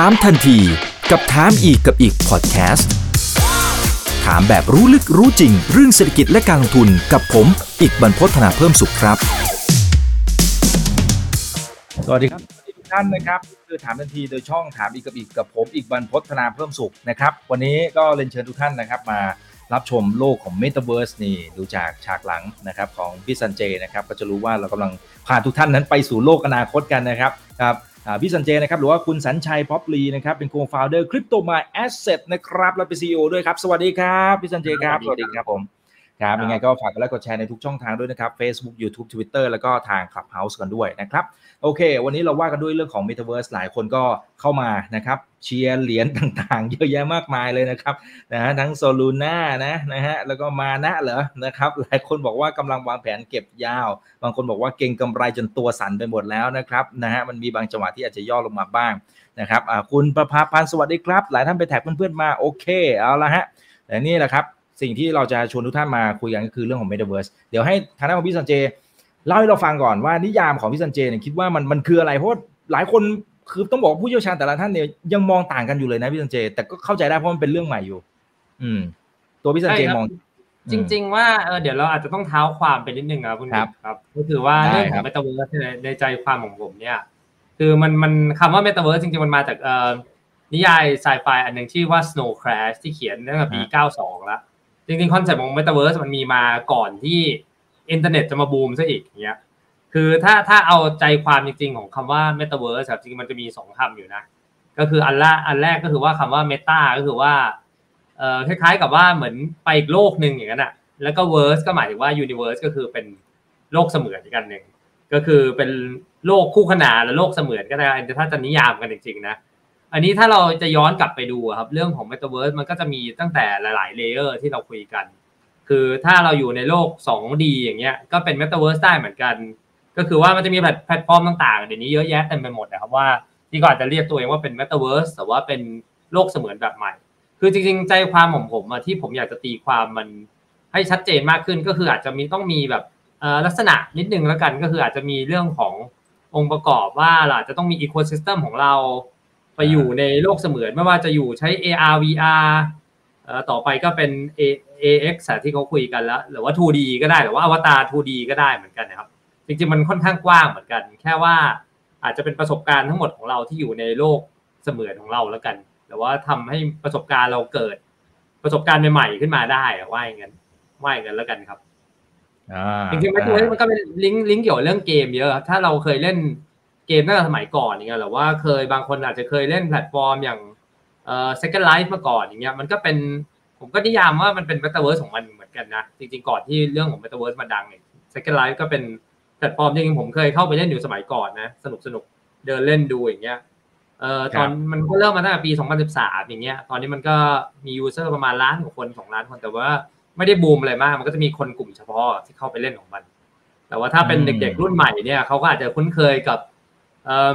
ถามทันทีกับถามอีกกับอีกพอดแคสต์ถามแบบรู้ลึกรู้จริงเรื่องเศรษฐกิจและการลงทุนกับผมอีกบรรพต ธนาเพิ่มสุขครับสวัสดีครับทุกท่านนะครับคือถามทันทีโดยช่องถามอีกกับอีกกับผมอีกบรรพต ธนาเพิ่มสุขนะครับวันนี้ก็เรียนเชิญทุกท่านนะครับมารับชมโลกของ Metaverse นี่ดูจากฉากหลังนะครับของพี่สันเจนะครับก็จะรู้ว่าเรากำลังพาทุกท่านนั้นไปสู่โลกอนาคตกันนะครับพี่สันเจนะครับหรือว่าคุณสัญชัยพบลีนะครับเป็น Co-founder Crypto My Asset นะครับและเป็น CEO ด้วยครับสวัสดีครับพี่สันเจครับสวัสดีครับผมครับยังไงก็ฝากกดไลค์กดแชร์ในทุกช่องทางด้วยนะครับ Facebook YouTube Twitter แล้วก็ทาง Clubhouse กันด้วยนะครับโอเควันนี้เราว่ากันด้วยเรื่องของ Metaverse หลายคนก็เข้ามานะครับเชียร์เหรียญต่างๆเยอะแยะมากมายเลยนะครับนะฮะทั้ง Solana นะฮะแล้วก็ Mana เหรอนะครับหลายคนบอกว่ากำลังวางแผนเก็บยาวบางคนบอกว่าเก็งกำไรจนตัวสั่นไปหมดแล้วนะครับนะฮะมันมีบางจังหวะที่อาจจะย่อลงมาบ้างนะครับคุณประภาพันธ์สวัสดีครับหลายท่านไปแท็กเพื่อนๆมาโอเคเอาละฮะแต่นี่แหละครับสิ่งที่เราจะชวนทุกท่านมาคุยกันก็คือเรื่องของ Metaverse เดี๋ยวให้ทางด้านของพี่สันเจเล่าให้เราฟังก่อนว่านิยามของพี่สันเจเนี่ยคิดว่ามันคืออะไรเพราะหลายคนคือต้องบอกผู้เชี่ยวชาญแต่ละท่านเนี่ยยังมองต่างกันอยู่เลยนะพี่สันเจแต่ก็เข้าใจได้เพราะมันเป็นเรื่องใหม่อยู่ตัวพี่สันเจมองจริงๆว่าเดี๋ยวเราอาจจะต้องเท้าความไปนิดนึงครับคุณครับก็คือว่าเรื่องของ Metaverse ในใจความของผมเนี่ยคือมันคำว่า Metaverse จริงๆมันมาจากนิยายไซไฟอันนึงชื่อว่า Snow Crash ที่เขียนตั้งแต่ปี92แล้วจริงๆคอนเซ็ปต์ของ Metaverse มันมีมาก่อนที่อินเทอร์เน็ตจะมาบูมซะอีกอย่างเงี้ยคือถ้าเอาใจความจริงๆของคำว่า Metaverse ครับจริงๆมันจะมี2คำอยู่นะก็คืออันแรกก็คือว่าคำว่า Meta ก็คือว่าคล้ายๆกับว่าเหมือนไปอีกโลกนึงอย่างนั้นน่ะแล้วก็ Verse ก็หมายถึงว่า Universe ก็คือเป็นโลกเสมือนอีกอันนึงก็คือเป็นโลกคู่ขนานและโลกเสมือนก็ได้ถ้าจะนิยามกันจริงๆนะอันนี้ถ้าเราจะย้อนกลับไปดูครับเรื่องของ Metaverse มันก็จะมีตั้งแต่หลายๆเลเยอร์ที่เราคุยกันคือถ้าเราอยู่ในโลก 2D อย่างเงี้ยก็เป็น Metaverse ได้เหมือนกันก็คือว่ามันจะมีแพลตฟอร์มต่างๆเดี๋ยวนี้เยอะแยะเต็มไปหมดนะครับว่าที่ก่อนจะเรียกตัวเองว่าเป็น Metaverse แต่ว่าเป็นโลกเสมือนแบบใหม่คือจริงๆใจความของผมที่ผมอยากจะตีความมันให้ชัดเจนมากขึ้นก็คืออาจจะมีต้องมีแบบลักษณะนิดนึงแล้วกันก็คืออาจจะมีเรื่องขององค์ประกอบว่าเราอาจจะต้องมี Ecosystem ของเราไปอยู่ในโลกเสมือนไม่ว่าจะอยู่ใช้ AR VR ต่อไปก็เป็น AX ที่เขาคุยกันแล้วหรือว่า 2D ก็ได้หรือว่าอวตาร 2D ก็ได้เหมือนกันนะครับจริงๆมันค่อนข้างกว้างเหมือนกันแค่ว่าอาจจะเป็นประสบการณ์ทั้งหมดของเราที่อยู่ในโลกเสมือนของเราแล้วกันหรือว่าทำให้ประสบการณ์เราเกิดประสบการณ์ใหม่ๆขึ้นมาได้ว่าอย่างนั้นแล้วกันครับจริงๆมันก็เป็นลิงก์เกี่ยวเรื่องเกมเยอะถ้าเราเคยเล่นเกมตั้งแต่สมัยก่อนอย่างเงี้ยหรือว่าเคยบางคนอาจจะเคยเล่นแพลตฟอร์มอย่างSecond Life มาก่อนอย่างเงี้ยมันก็เป็นผมก็นิยามว่ามันเป็น Metaverse ของมันเหมือนกันนะจริงๆก่อนที่เรื่องของ Metaverse มาดังเนี่ย Second Life ก็เป็นแพลตฟอร์มที่ผมเคยเข้าไปเล่นอยู่สมัยก่อนนะสนุกเดินเล่นดูอย่างเงี้ยตอนมันก็เริ่มมาตั้งแต่ปี2013อย่างเงี้ยตอนนี้มันก็มียูเซอร์ประมาณล้านกว่าคน2ล้านคนแต่ว่าไม่ได้บูมอะไรมากมันก็จะมีคนกลุ่มเฉพาะที่เข้าไปเล่นของมันแต่ว่าถ้าเป็นเด็กๆรุ่นใหม่เนี่ยเค้าก็อาจจะคุ้นเคยกับ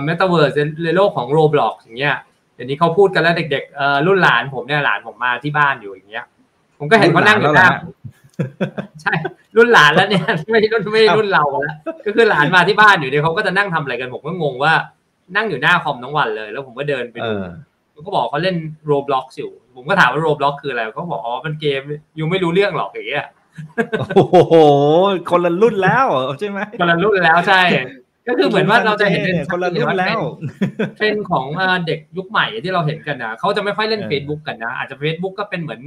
Metaverse ในโลกของ Roblox อย่างเงี้ยเดี๋ยวนี้เขาพูดกันแล้วเด็กๆรุ่นหลานผมเนี่ยหลานผมมาที่บ้านอยู่อย่างเงี้ยผมก็เห็นเขานั่งอยู่หน้าใช่รุ่นหลานแล้วเนี่ยไม่รุ่นเราแล้วก็คือหลานมาที่บ้านอยู่เนี่ยเขาก็จะนั่งทำอะไรกันผมก็งงว่านั่งอยู่หน้าคอมทั้งวันเลยแล้วผมก็เดินไปดูผมก็บอกเขาเล่น Roblox อยู่ผมก็ถามว่า Roblox คืออะไรเขาบอกอ๋อเป็นเกมอยู่ไม่รู้เรื่องหรอกอย่างเงี้ยโอ้โหคนละรุ่นแล้วใช่ไหมคนละรุ่นแล้วใช่ก็คือเหมือนว่าเราจะเห็นคนละรุ่นแล้วเทรนด์ของเด็กยุคใหม่ที่เราเห็นกันนะเขาจะไม่ค่อยเล่น Facebook กันนะอาจจะ Facebook ก็เป็นเหมือน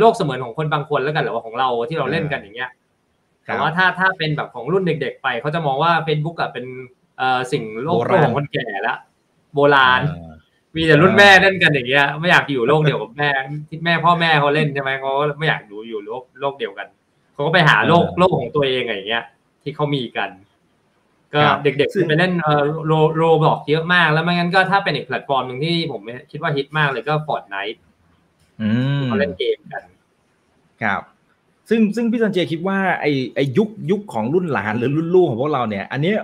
โลกเสมือนของคนบางคนแล้วกันหรือว่าของเราที่เราเล่นกันอย่างเงี้ยแต่ว่าถ้าเป็นแบบของรุ่นเด็กๆไปเขาจะมองว่า Facebook อ่ะเป็นสิ่งโลกของคนแก่ละโบราณมีแต่รุ่นแม่เล่นกันอย่างเงี้ยไม่อยากอยู่โลกเดียวกับแม่ที่แม่พ่อแม่เขาเล่นใช่มั้ยเขาไม่อยากอยู่โลกเดียวกันเขาก็ไปหาโลกของตัวเองอย่างเงี้ยที่เขามีกันก็เด็กๆไปเล่นRoblox เยอะมากแล้วไม่งั้นก็ถ้าเป็นอีกแพลตฟอร์มนึงที่ผมคิดว่าฮิตมากเลยก็ Fortnite เขาเล่นเกมกันครับซึ่งพี่สันเจคิดว่าไอ้ยุคของรุ่นหลานหรือรุ่นลูกของพวกเราเนี่ยอันนี้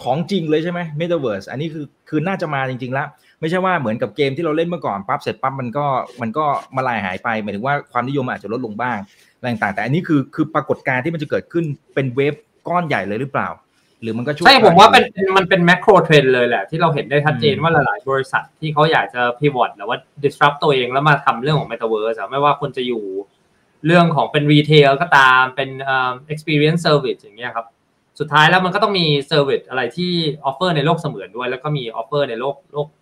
ของจริงเลยใช่ไหม Metaverse อันนี้คือน่าจะมาจริงๆแล้วไม่ใช่ว่าเหมือนกับเกมที่เราเล่นเมื่อก่อนปั๊บเสร็จปั๊บมันก็มาลายหายไปหมายถึงว่าความนิยมอาจจะลดลงบ้างอะไรต่างแต่อันนี้คือปรากฏการณ์ที่มันจะเกิดขึ้นเป็นเวฟก้อนใหญ่เลยหรือเปล่า หรือมันก็ช่วยใช่ผมว่ามันเป็นแมคโครเทรนด์เลยแหละที่เราเห็นได้ชัดเจนว่าหลายๆบริษัทที่เขาอยากจะพิวอตหรือว่า disrupt ตัวเองแล้วมาทำเรื่องของ Metaverse ไม่ว่าคนจะอยู่เรื่องของเป็นรีเทลก็ตามเป็นexperience service อย่างเงี้ยครับสุดท้ายแล้วมันก็ต้องมี service อะไรที่ offer ในโลกเสมือนด้วยแล้วก็มี offer ใน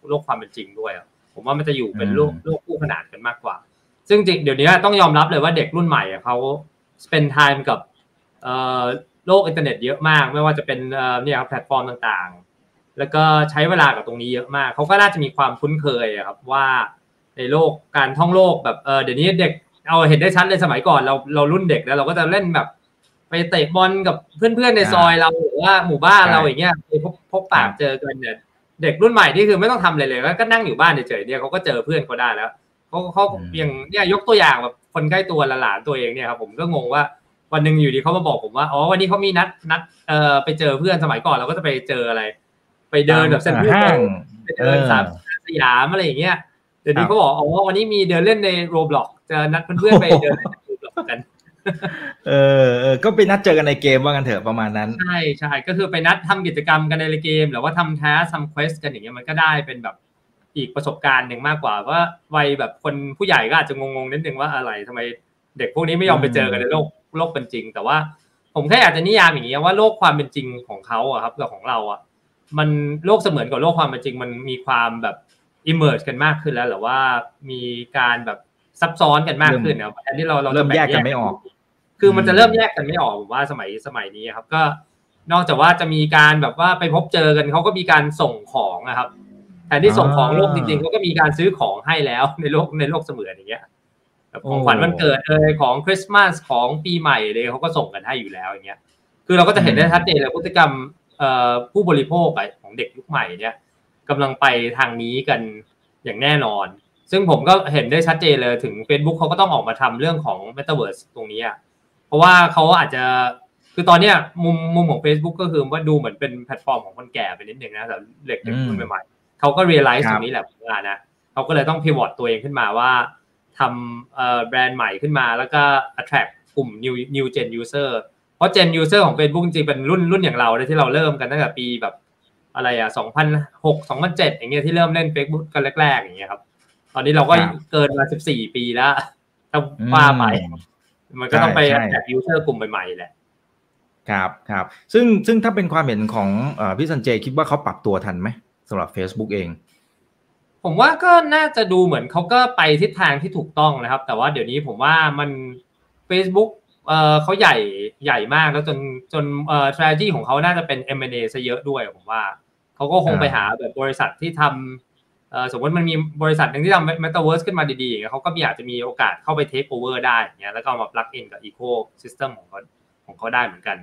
โลกความเป็นจริงด้วยผมว่ามันจะอยู่เป็นโลกคู่ขนานกันมากกว่าซึ่งจริงเดี๋ยวนี้ต้องยอมรับเลยว่าเด็กรุ่นใหม่เขา spend time กับโลกอินเทอร์เน็ตเยอะมากไม่ว่าจะเป็นเนี่ยครับแพลตฟอร์มต่างๆแล้วก็ใช้เวลากับตรงนี้เยอะมากเขาก็น่าจะมีความคุ้นเคยครับว่าในโลกการท่องโลกแบบเดี๋ยวนี้เด็กเอาเห็นได้ชัดเลยสมัยก่อนเรารุ่นเด็กแล้วเราก็จะเล่นแบบไปเตะบอลกับเพื่อนๆในซอยเราหรือว่าหมู่บ้านเราอย่างเงี้ยพบปะเจอกันเนี่ยเด็กรุ่นใหม่นี่คือไม่ต้องทำอะไรเลยก็นั่งอยู่บ้านเฉยๆเนี่ยเขาก็เจอเพื่อนเขาได้แล้วเขาอย่างเนี่ยยกตัวอย่างแบบคนใกล้ตัวหลานตัวเองเนี่ยครับผมก็งงว่าวันหนึ่งอยู่ดีเขามาบอกผมว่าอ๋อวันนี้เขามีนัดไปเจอเพื่อนสมัยก่อนเราก็จะไปเจออะไรไปเดินแบบเซ็นทรัลห้างไปเดินสยามอะไรอย่างเงี้ยเดี๋ยวนี้เขาบอกอ๋อวันนี้มีเดินเล่นใน Roblox จะนัดเพื่อนๆไปเดิน Roblox กันก็ไปนัดเจอกันในเกมว่ากันเถอะประมาณนั้นใช่ใช่ก็คือไปนัดทำกิจกรรมกันในเกมหรือว่าทำแทสทำเควสกันอย่างเงี้ยมันก็ได้เป็นแบบอีกประสบการณ์หนึ่งมากกว่าว่าวัยแบบคนผู้ใหญ่ก็อาจจะงงๆนิดนึงว่าอะไรทำไมเด็กพวกนี้ไม่ยอมไปเจอกันในโลกเป็นจริงแต่ว่าผมแค่อยากจะนิยามอย่างนี้ว่าโลกความเป็นจริงของเขาอะครับกับของเราอะมันโลกเสมือนกับโลกความเป็นจริงมันมีความแบบอิมเมอร์จกันมากขึ้นแล้วหรือว่ามีการแบบซับซ้อนกันมากขึ้นนะแทนที่เราจะแยกกันไม่ออกคือมันจะเริ่มแยกกันไม่ออกผมว่าสมัยนี้ครับก็นอกจากว่าจะมีการแบบว่าไปพบเจอกันเขาก็มีการส่งของนะครับแทนที่ส่งของโลกจริงๆเขาก็มีการซื้อของให้แล้วในโลกเสมือนอย่างเงี้ยของขวัญวันเกิดของคริสต์มาสของปีใหม่เลยเขาก็ส่งกันให้อยู่แล้วอย่างเงี้ยคือเราก็จะเห็นได้ชัดเจนเลยพฤติกรรมผู้บริโภคของเด็กยุคใหม่เนี่ยกำลังไปทางนี้กันอย่างแน่นอนซึ่งผมก็เห็นได้ชัดเจนเลยถึง Facebook เขาก็ต้องออกมาทำเรื่องของ Metaverse ตรงนี้เพราะว่าเขาอาจจะคือตอนเนี้ยมุมของ Facebook ก็คือว่าดูเหมือนเป็นแพลตฟอร์มของคนแก่ไปนิดนึงนะแต่เด็กๆคนใหม่ๆเขาก็ realize ตรงนี้แหละผมว่านะเขาก็เลยต้อง pivot ตัวเองขึ้นมาว่าทำแบรนด์ใหม่ขึ้นมาแล้วก็ attract กลุ่ม new gen user เพราะ gen user ของ Facebook จริงๆเป็นรุ่นอย่างเราที่เราเริ่มกันตั้งแต่ปีแบบอะไรอ่ะ2006 2007อย่างเงี้ยที่เริ่มเล่น Facebook กันแรกๆอย่างเงี้ยครับตอนนี้เราก็เกินมา14ปีแล้วถ้าว่าไปมันก็ต้องไป attract user กลุ่มใหม่ๆแหละครับครับซึ่งถ้าเป็นความเห็นของพี่สัญเจคิดว่าเขาปรับตัวทันไหมสำหรับ Facebook เองผมว่าก็น่าจะดูเหมือนเขาก็ไปทิศทางที่ถูกต้องนะครับแต่ว่าเดี๋ยวนี้ผมว่ามัน Facebook เขาใหญ่มากแล้วจนstrategy ของเขาน่าจะเป็น M&A ซะเยอะด้วยผมว่าเขาก็คงไปหาแบบบริษัทที่ทำสมมติมันมีบริษัทนึงที่ทำ Metaverse ขึ้นมาดีๆเขาก็อาจจะมีโอกาสเข้าไป take over ได้เงี้ยแล้วก็มา plug in กับ ecosystem ของเขาได้เหมือนกัน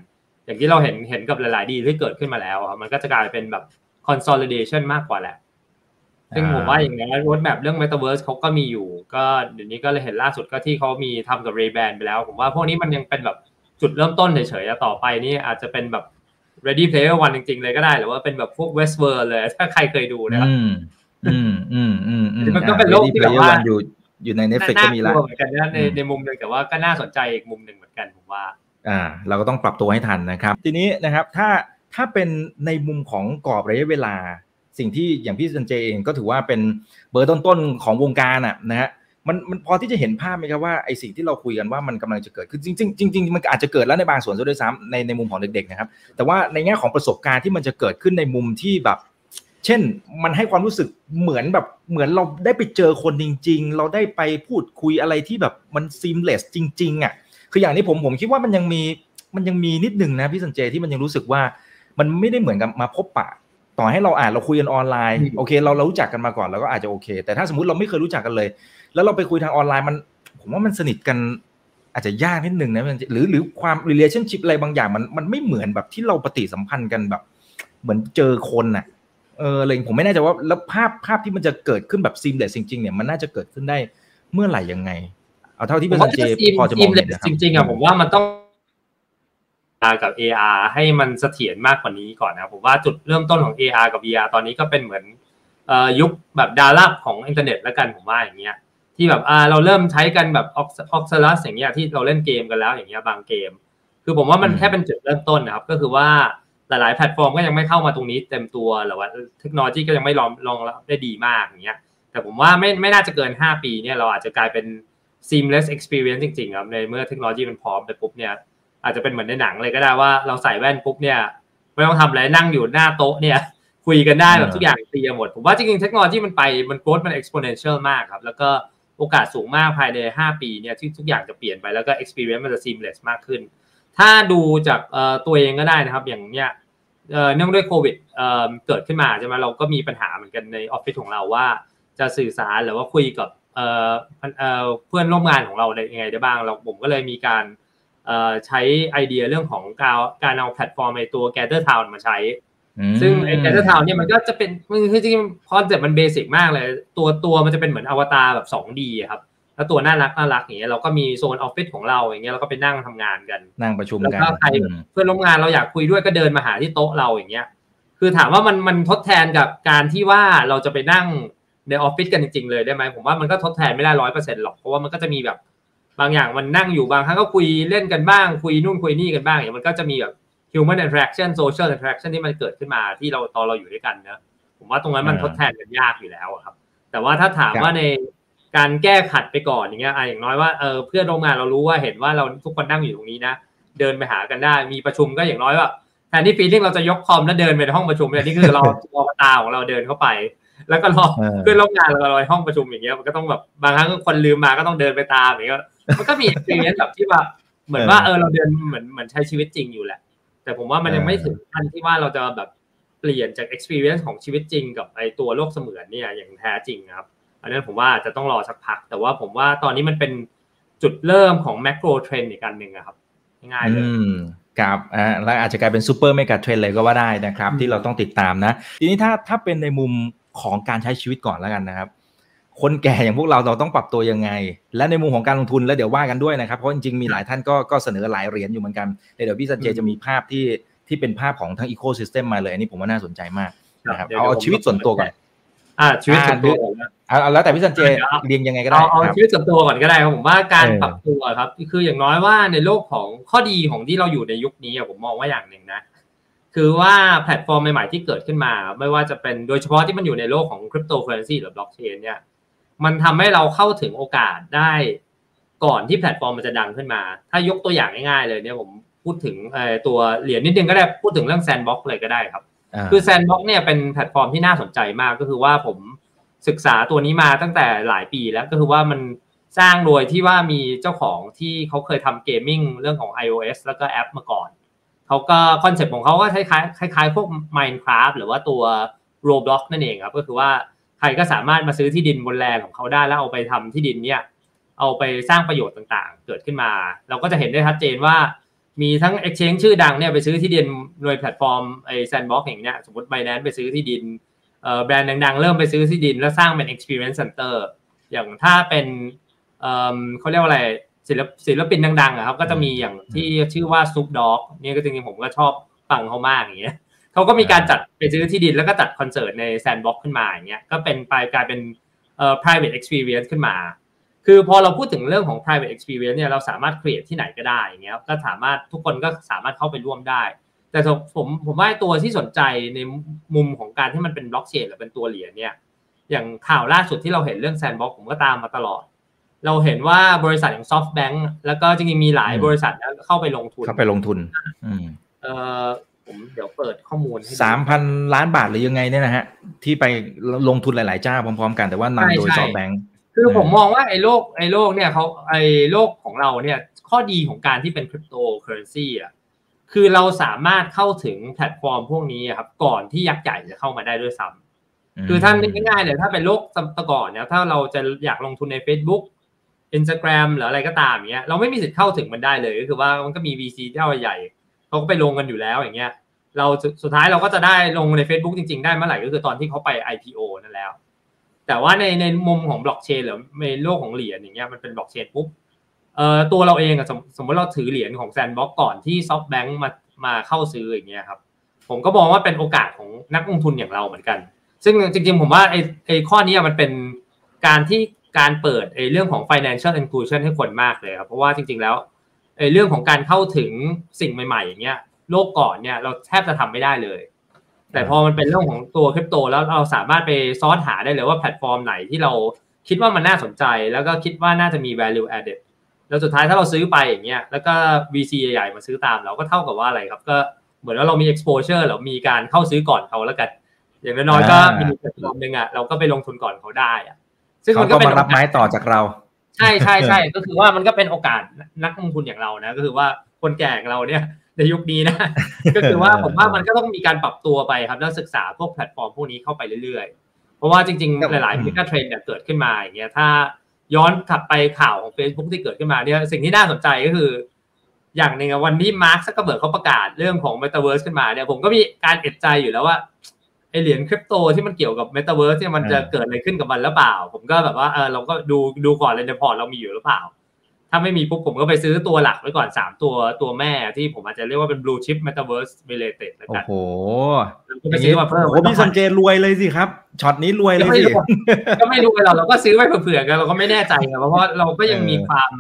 อย่างที่เราเห็นกับหลายๆดีที่เกิดขึ้นมาแล้วมันก็จะกลายเป็นแบบ consolidation มากกว่าแหละซึ่งผมว่าอย่างนี้โรดแมปเรื่อง Metaverse เขาก็มีอยู่ก็เดี๋ยวนี้ก็เลยเห็นล่าสุดก็ที่เขามีทำกับ Ray-Ban ไปแล้วผมว่าพวกนี้มันยังเป็นแบบจุดเริ่มต้นเฉยๆแล้วต่อไปนี่อาจจะเป็นแบบ Ready Player One จริงๆเลยก็ได้หรือว่าเป็นแบบพวก Westworld เลยถ้าใครเคยดูนะครับมันก็เป็นโลกที่แบบว่าอยู่ใน Netflix ก็มีแล้วในมุมนึงแต่ว่าก็น่าสนใจอีกมุมนึงเหมือนกันผมว่าเราก็ต้องปรับตัวให้ทันนะครับทีนี้นะครับถ้าเป็นในมุมของกรอบระยะเวลาสิ่งที่อย่างพี่สัญเจเองก็ถือว่าเป็นเบอร์ต้นๆของวงการนะฮะมันพอที่จะเห็นภาพไหมครับว่าไอสิ่งที่เราคุยกันว่ามันกำลังจะเกิดขึ้นจริงมันอาจจะเกิดแล้วในบางส่วนด้วยซ้ำในมุมของเด็กๆนะครับแต่ว่าในแง่ของประสบการณ์ที่มันจะเกิดขึ้นในมุมที่แบบเช่นมันให้ความรู้สึกเหมือนแบบเหมือนเราได้ไปเจอคนจริงๆเราได้ไปพูดคุยอะไรที่แบบมันซีมเลสจริงๆคืออย่างนี้ผมคิดว่ามันยังมีนิดนึงนะพี่สัญเจที่มันยังรู้สึกว่ามันไม่ได้เหมือนกับมาพบปะต่อให้เราเราคุยกันออนไลน์โอเคเรารู้จักกันมาก่อนแล้วก็อาจจะโอเคแต่ถ้าสมมุติเราไม่เคยรู้จักกันเลยแล้วเราไปคุยทางออนไลน์มันผมว่ามันสนิทกันอาจจะยากนิดนึงนะหรือความ relationship อะไรบางอย่างมันไม่เหมือนแบบที่เราปฏิสัมพันธ์กันแบบเหมือนเจอคนน่ะอะไรผมไม่แน่ใจว่าแล้วภาพที่มันจะเกิดขึ้นแบบ seamless จริงๆเนี่ยมันน่าจะเกิดขึ้นได้เมื่อไหร่ยังไงเอาเท่าที่เป็นเจพอจะมองได้จริงๆผมว่ามันต้องกับ AR ให้มันเสถียรมากกว่านี้ก่อนนะผมว่าจุดเริ่มต้นของ AR กับ VR ตอนนี้ก็เป็นเหมือนยุคแบบดาลับของอินเทอร์เน็ตแล้วกันผมว่าอย่างเงี้ยที่แบบเราเริ่มใช้กันแบบOculus อย่างเงี้ยที่เราเล่นเกมกันแล้วอย่างเงี้ยบางเกมคือผมว่ามันแค่เป็นจุดเริ่มต้นนะครับก็คือว่าห แต่หลายแพลตฟอร์มก็ยังไม่เข้ามาตรงนี้เต็มตัวหรือว่าเทคโนโลยีก็ยังไม่รองรับได้ดีมากอย่างเงี้ยแต่ผมว่าไม่น่าจะเกิน5 ปีเนี่ยเราอาจจะกลายเป็น seamless experience จริงๆครับในเมื่อเทคโนโลยีมันพร้อมไปปุ๊บเนี่ยอาจจะเป็นเหมือนในหนังเลยก็ได้ว่าเราใส่แว่นปุ๊บเนี่ยไม่ต้องทำอะไรนั่งอยู่หน้าโต๊ะเนี่ยคุยกันได้แบบทุกอย่างเตรียมหมดผมว่าจริงๆเทคโนโลยีมันไปมันโกรธมัน exponential มากครับแล้วก็โอกาสสูงมากภายใน5 ปีเนี่ยที่ทุกอย่างจะเปลี่ยนไปแล้วก็ experience มันจะ seamless มากขึ้นถ้าดูจากตัวเองก็ได้นะครับอย่างเนี้ยเนื่องด้วยโควิดเกิดขึ้นมาใช่ไหมเราก็มีปัญหาเหมือนกันในออฟฟิศของเราว่าจะสื่อสารหรือว่าคุยกับเพื่อนร่วมงานของเราได้ยังไงได้บ้างเราผมก็เลยมีการใช้ไอเดียเรื่องของการเอาแพลตฟอร์มในตัว Gather Town มาใช้ซึ่งไอ้ Gather Town เนี่ยมันก็จะเป็นคือจริงๆคอนเซ็ปต์มันเบสิกมากเลยตัวมันจะเป็นเหมือนอวตารแบบ 2D ครับแล้วตัวน่ารักน่ารักอย่างเงี้ยเราก็มีโซนออฟฟิศของเราอย่างเงี้ยเราก็ไปนั่งทำงานกันนั่งประชุมกันแล้วก็ใครเพื่อนร่วมงานเราอยากคุยด้วยก็เดินมาหาที่โต๊ะเราอย่างเงี้ยคือถามว่ามันทดแทนกับการที่ว่าเราจะไปนั่งในออฟฟิศกันจริงๆเลยได้ไหมผมว่ามันก็ทดแทนไม่ได้ 100% หรอกเพราะว่ามันก็จะมีแบบบางอย่างมันนั่งอยู่บางครั้งก็คุยเล่นกันบ้างคุยนู่นคุยนี่กันบ้างอย่างมันก็จะมีแบบ human interaction social interaction ที่มันเกิดขึ้นมาที่เราตอนเราอยู่ด้วยกันนะผมว่าตรงนั้นมันทดแทนกันยากอยู่แล้วครับแต่ว่าถ้าถามว่าในการแก้ขัดไปก่อนอย่างเงี้ยอย่างน้อยว่าเพื่อนร่วมงานเรารู้ว่าเห็นว่าเราทุกคนนั่งอยู่ตรงนี้นะเดินไปหากันได้มีประชุมก็อย่างน้อยแบบแทนที่ฟีลลิ่งเราจะยกคอมแล้วเดินไปในห้องประชุมเนี่ยนี่คือเราอวตารของเราเดินเข้าไปแล้วก็รอเพื่อนร่วมงานเราลอยห้องประชุมอย่างเงี้ยมันก็ต้องแบบบางครั้งคนลืมมาก็ต้องเดินไปตามอย่างเงี้ยมันก็มีexperienceแบบที่ว่าเหมือนว่าเราเดินเหมือนใช้ชีวิตจริงอยู่แหละแต่ผมว่ามันยังไม่ถึงขั้นที่ว่าเราจะแบบเปลี่ยนจาก experience ของชีวิตจริงกับไอ้ตัวโลกเสมือนเนี่ยอย่างแท้จริงครับอันนั้นผมว่าจะต้องรอสักพักแต่ว่าผมว่าตอนนี้มันเป็นจุดเริ่มของแมคโครเทรนด์อีกอันหนึ่งครับง่ายๆเลยครับแล้วอาจจะกลายเป็นซูเปอร์เมกะเทรนด์เลยก็ว่าได้นะครับที่เราต้องติดตามนะทีนี้ถ้าเป็นในมุมของการใช้ชีวิตก่อนแล้วกันนะครับคนแก่อย่างพวกเราต้องปรับตัวยังไงและในมุมของการลงทุนแล้วเดี๋ยวว่ากันด้วยนะครับเพราะจริงๆมีหลายท่านก็เสนอหลายเหรียญอยู่เหมือนกันเดี๋ยวพี่สันเจจะมีภาพที่เป็นภาพของทั้งอีโคซิสเต็มมาเลยอันนี้ผมว่าน่าสนใจมากนะครับเอาชีวิตส่วนตัวก่อนชีวิตส่วนตัวเอาแล้วแต่พี่สันเจเรียงยังไงก็ได้เอาชีวิตส่วนตัวก่อนก็ได้ผมว่าการปรับตัวครับคืออย่างน้อยว่าในโลกของข้อดีของที่เราอยู่ในยุคนี้ผมมองว่าอย่างหนึ่งนะคือว่าแพลตฟอร์มใหม่ๆที่เกิดขึ้นมาไม่ว่าจะเป็นโดยเฉพาะที่มันอยู่ในโลกของคริปโตเคอเรนซีหรือบล็อกเชนเนี่ยมันทำให้เราเข้าถึงโอกาสได้ก่อนที่แพลตฟอร์มมันจะดังขึ้นมาถ้ายกตัวอย่างง่ายๆเลยเนี่ยผมพูดถึงตัวเหรียญนิดนึงก็ได้พูดถึงเรื่อง Sandbox เลยก็ได้ครับคือ Sandbox เนี่ยเป็นแพลตฟอร์มที่น่าสนใจมากก็คือว่าผมศึกษาตัวนี้มาตั้งแต่หลายปีแล้วก็คือว่ามันสร้างโดยที่ว่ามีเจ้าของที่เขาเคยทำเกมมิ่งเรื่องของ iOS แล้วก็แอปมาก่อนเขาก็คอนเซ็ปต์ของเขาก็คล้ายๆพวก Minecraft หรือว่าตัว Roblox นั่นเองครับก็คือว่าใครก็สามารถมาซื้อที่ดินบนแลนด์ของเขาได้แล้วเอาไปทำที่ดินเนี่ยเอาไปสร้างประโยชน์ต่างๆเกิดขึ้นมาเราก็จะเห็นได้ชัดเจนว่ามีทั้ง exchange ชื่อดังเนี่ยไปซื้อที่ดินโดยแพลตฟอร์มไอ้ Sandbox อย่างเงี้ยสมมุติ Binance ไปซื้อที่ดินแบรนด์ดังๆเริ่มไปซื้อที่ดินแล้วสร้างเป็น experience center อย่างถ้าเป็นเขาเรียกว่าอะไรศิลปินดังๆครับก็จะมีอย่างที่ชื่อว่า Snoop Dogg เนี่ยก็จริงๆผมก็ชอบฟังเขามากอย่างเงี้ยเขาก็มีการจัดไปซื้อที่ดินแล้วก็จัดคอนเสิร์ตใน Sandbox ขึ้นมาอย่างเงี้ยก็เป็นกลายเป็นprivate experience ขึ้นมาคือพอเราพูดถึงเรื่องของ private experience เนี่ยเราสามารถ create ที่ไหนก็ได้อย่างเงี้ยก็สามารถทุกคนก็สามารถเข้าไปร่วมได้แต่ผมว่าตัวที่สนใจในมุมของการที่มันเป็นบล็อกเชนหรือเป็นตัวเหรียญเนี่ยอย่างข่าวล่าสุดที่เราเห็นเรื่อง Sandbox ผมก็ตามมาตลอดเราเห็นว่าบริษัทอย่าง SoftBank แล้วก็จริงๆมีหลายบริษัทเข้าไปลงทุนผมเดี๋ยวเปิดข้อมูลให้ 3,000 ล้านบาทหรือยังไงเนี่ยนะฮะที่ไปลงทุนหลายๆเจ้าพร้อมๆกันแต่ว่านำโดย SoftBank คือผมมองว่าไอ้โลกเนี่ยเขาไอ้โลกของเราเนี่ยข้อดีของการที่เป็นคริปโตเคอเรนซีอ่ะคือเราสามารถเข้าถึงแพลตฟอร์มพวกนี้ครับก่อนที่ยักษ์ใหญ่จะเข้ามาได้ด้วยซ้ำคือถ้าง่ายๆเลยถ้าเป็นโลกตะก่อนเนี่ยถ้าเราจะอยากลงทุนใน Facebook Instagram หรืออะไรก็ตามอย่างเงี้ยเราไม่มีสิทธิ์เข้าถึงมันได้เลยก็คือว่ามันก็มี VC เจ้าใหญ่เขาก็ไปลงกันอยู่แล้วอย่างเงี้ยเราสุดท้ายเราก็จะได้ลงใน Facebook จริงๆได้เมื่อไหร่ก็คือตอนที่เขาไป IPO นั่นแล้วแต่ว่าในมุมของบล็อกเชนหรือในโลกของเหรียญอย่างเงี้ยมันเป็นบล็อกเชนปุ๊บตัวเราเองอะสมมติเราถือเหรียญของ Sandbox ก่อนที่ SoftBank มาเข้าซื้ออย่างเงี้ยครับผมก็มองว่าเป็นโอกาสของนักลงทุนอย่างเราเหมือนกันซึ่งจริงๆผมว่าไอ้ข้อนี้มันเป็นการเปิดเรื่องของ financial inclusion ให้คนมากเลยครับเพราะว่าจริงๆแล้วเรื่องของการเข้าถึงสิ่งใหม่ๆอย่างเงี้ย โลกก่อนเนี่ยเราแทบจะทำไม่ได้เลยแต่พอมันเป็นเรื่องของตัวคริปโตแล้วเราสามารถไปซอร์สหาได้เลยว่าแพลตฟอร์มไหนที่เราคิดว่ามันน่าสนใจแล้วก็คิดว่าน่าจะมี value added แล้วสุดท้ายถ้าเราซื้อไปอย่างเงี้ยแล้วก็ VC ใหญ่ๆมาซื้อตามเราก็เท่ากับว่าอะไรครับก็เหมือนว่าเรามี exposure เรามีการเข้าซื้อก่อนเขาแล้วกันอย่างน้อยๆก็มีแพลตฟอร์มนึงอ่ะเราก็ไปลงทุนก่อนเขาได้อ่ะซึ่งมันก็เป็นรับไม้ต่อจากเราใช่ๆๆก็คือว่ามันก็เป็นโอกาสนักลงทุนอย่างเรานะก็คือว่าคนแก่อย่างเราเนี่ยในยุคนี้นะก็คือว่าผมว่ามันก็ต้องมีการปรับตัวไปครับแล้วศึกษาพวกแพลตฟอร์มพวกนี้เข้าไปเรื่อยๆเพราะว่าจริงๆหลายๆ mega trend เกิดขึ้นมาอย่างเงี้ยถ้าย้อนกลับไปข่าวของ Facebook ที่เกิดขึ้นมาเนี่ยสิ่งที่น่าสนใจก็คืออย่างนึงวันที่มาร์คซักเคอร์เบิร์กเขาประกาศเรื่องของ Metaverse ขึ้นมาเนี่ยผมก็มีการเอ็ดใจอยู่แล้วว่าไอ้เหรียญคริปโตที่มันเกี่ยวกับ Metaverse เนี่ยมันจะเกิดอะไรขึ้นกับมันหรือเปล่าผมก็แบบว่าเราก็ดูก่อนเลยในพอร์ตเรามีอยู่หรือเปล่าถ้าไม่มีปุ๊บผมก็ไปซื้อตัวหลักไว้ก่อน3ตัวแม่ที่ผมอาจจะเรียกว่าเป็น blue chip metaverse related แล้วกันโอ้โหไปซื้อมาเพิ่มโอ้พี่สันเจรวยเลยสิครับช็อตนี้รวยเลยสิก็ไม่รวยเราก็ซื้อไว้เผื่อๆกันเราก็ไม่แน่ใจครับเพราะเราก็ยังมีความ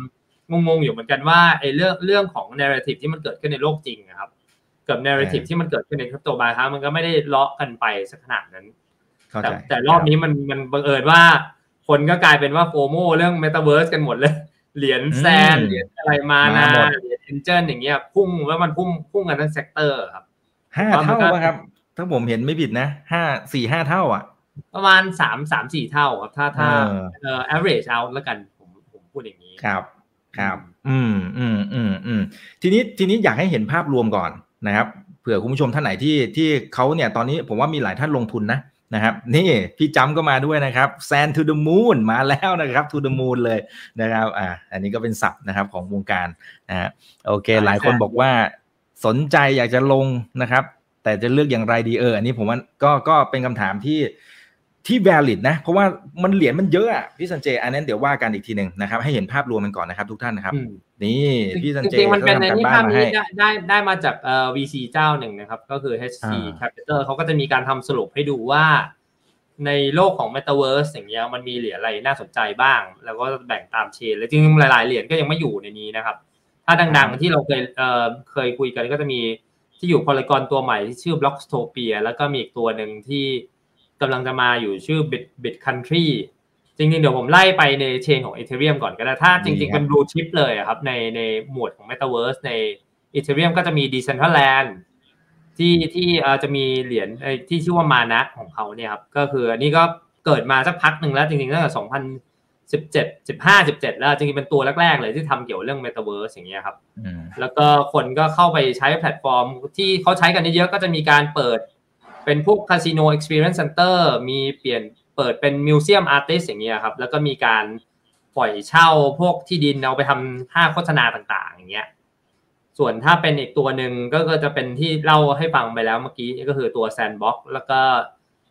งงๆอยู่เหมือนกันว่าไอ้เรื่องของ narrative ที่มันเกิดขึ้นในโลกจริงนะครับกับ narrative ที่มันเกิดขึ้นในคริปโตบาร์ครับมันก็ไม่ได้เลาะกันไปสักขนาดนั้นแต่รอบนี้มันบังเอิญว่าคนก็กลายเป็นว่าโฟโมเรื่อง metaverse กันหมดเลยเหรียญแซนเหรียญอะไรมานะเหรียญ Enjin อย่างเงี้ยพุ่งแล้วมันพุ่งกันทั้งเซกเตอร์ครับ5เท่าป่ะครับถ้าผมเห็นไม่ผิดนะ4-5 เท่าอ่ะประมาณ3-4 เท่าครับถ้าaverage out แล้วกันผมพูดอย่างนี้ครับครับทีนี้อยากให้เห็นภาพรวมก่อนนะครับเผื่อคุณผู้ชมท่านไหนที่เค้าเนี่ยตอนนี้ผมว่ามีหลายท่านลงทุนนะครับนี่พี่จ้ำก็มาด้วยนะครับ Sand to the Moon มาแล้วนะครับ to the moon เลยนะครับอันนี้ก็เป็นศัพท์นะครับของวงการนะฮะโอเคหลายคนบอกว่าสนใจอยากจะลงนะครับแต่จะเลือกอย่างไรดีอันนี้ผมว่าก็เป็นคำถามที่ valid นะเพราะว่ามันเหรียญมันเยอะอ่ะพี่สันเจอันนั้นเดี๋ยวว่ากันอีกทีนึงนะครับให้เห็นภาพรวมมันก่อนนะครับทุกท่านนะครับนี่พี่สันเจมันเป็นการบ้านมาให้ได้มาจากVC เจ้าหนึ่งนะครับก็คือ HC Capital เขาก็จะมีการทำสรุปให้ดูว่าในโลกของ Metaverse อย่างเงี้ยมันมีเหรียญอะไรน่าสนใจบ้างแล้วก็แบ่งตามเชนแล้วจริงๆหลายๆเหรียญก็ยังไม่อยู่ในนี้นะครับถ้าดังๆที่เราเคยคุยกันก็จะมีที่อยู่ Polygon ตัวใหม่ที่ชื่อ Blocktopia แล้วก็มีอีกตัวนึงที่กำลังจะมาอยู่ชื่อ Bit Country จริงๆเดี๋ยวผมไล่ไปในเชนของ Ethereum ก่อนก็ได้ถ้าจริงๆเป็น Blue Chip เลยครับในหมวดของ Metaverse ใน Ethereum ก็จะมี Decentraland ที่จะมีเหรียญที่ชื่อว่า Mana ของเขาเนี่ยครับก็คืออันนี้ก็เกิดมาสักพักหนึ่งแล้วจริงๆตั้งแต่2017แล้วจริงๆเป็นตัวแรกๆเลยที่ทำเกี่ยวเรื่อง Metaverse อย่างเงี้ยครับแล้วก็คนก็เข้าไปใช้แพลตฟอร์มที่เขาใช้กันเยอะๆก็จะมีการเปิดเป็นพวกคาสิโน experience center มีเปิดเป็นมิวเซียมอาร์ติสอย่างเงี้ยครับแล้วก็มีการปล่อยเช่าพวกที่ดินเอาไปทำค่าโฆษณาต่างๆอย่างเงี้ยส่วนถ้าเป็นอีกตัวหนึ่งก็จะเป็นที่เล่าให้ฟังไปแล้วเมื่อกี้ก็คือตัว Sandbox แล้วก็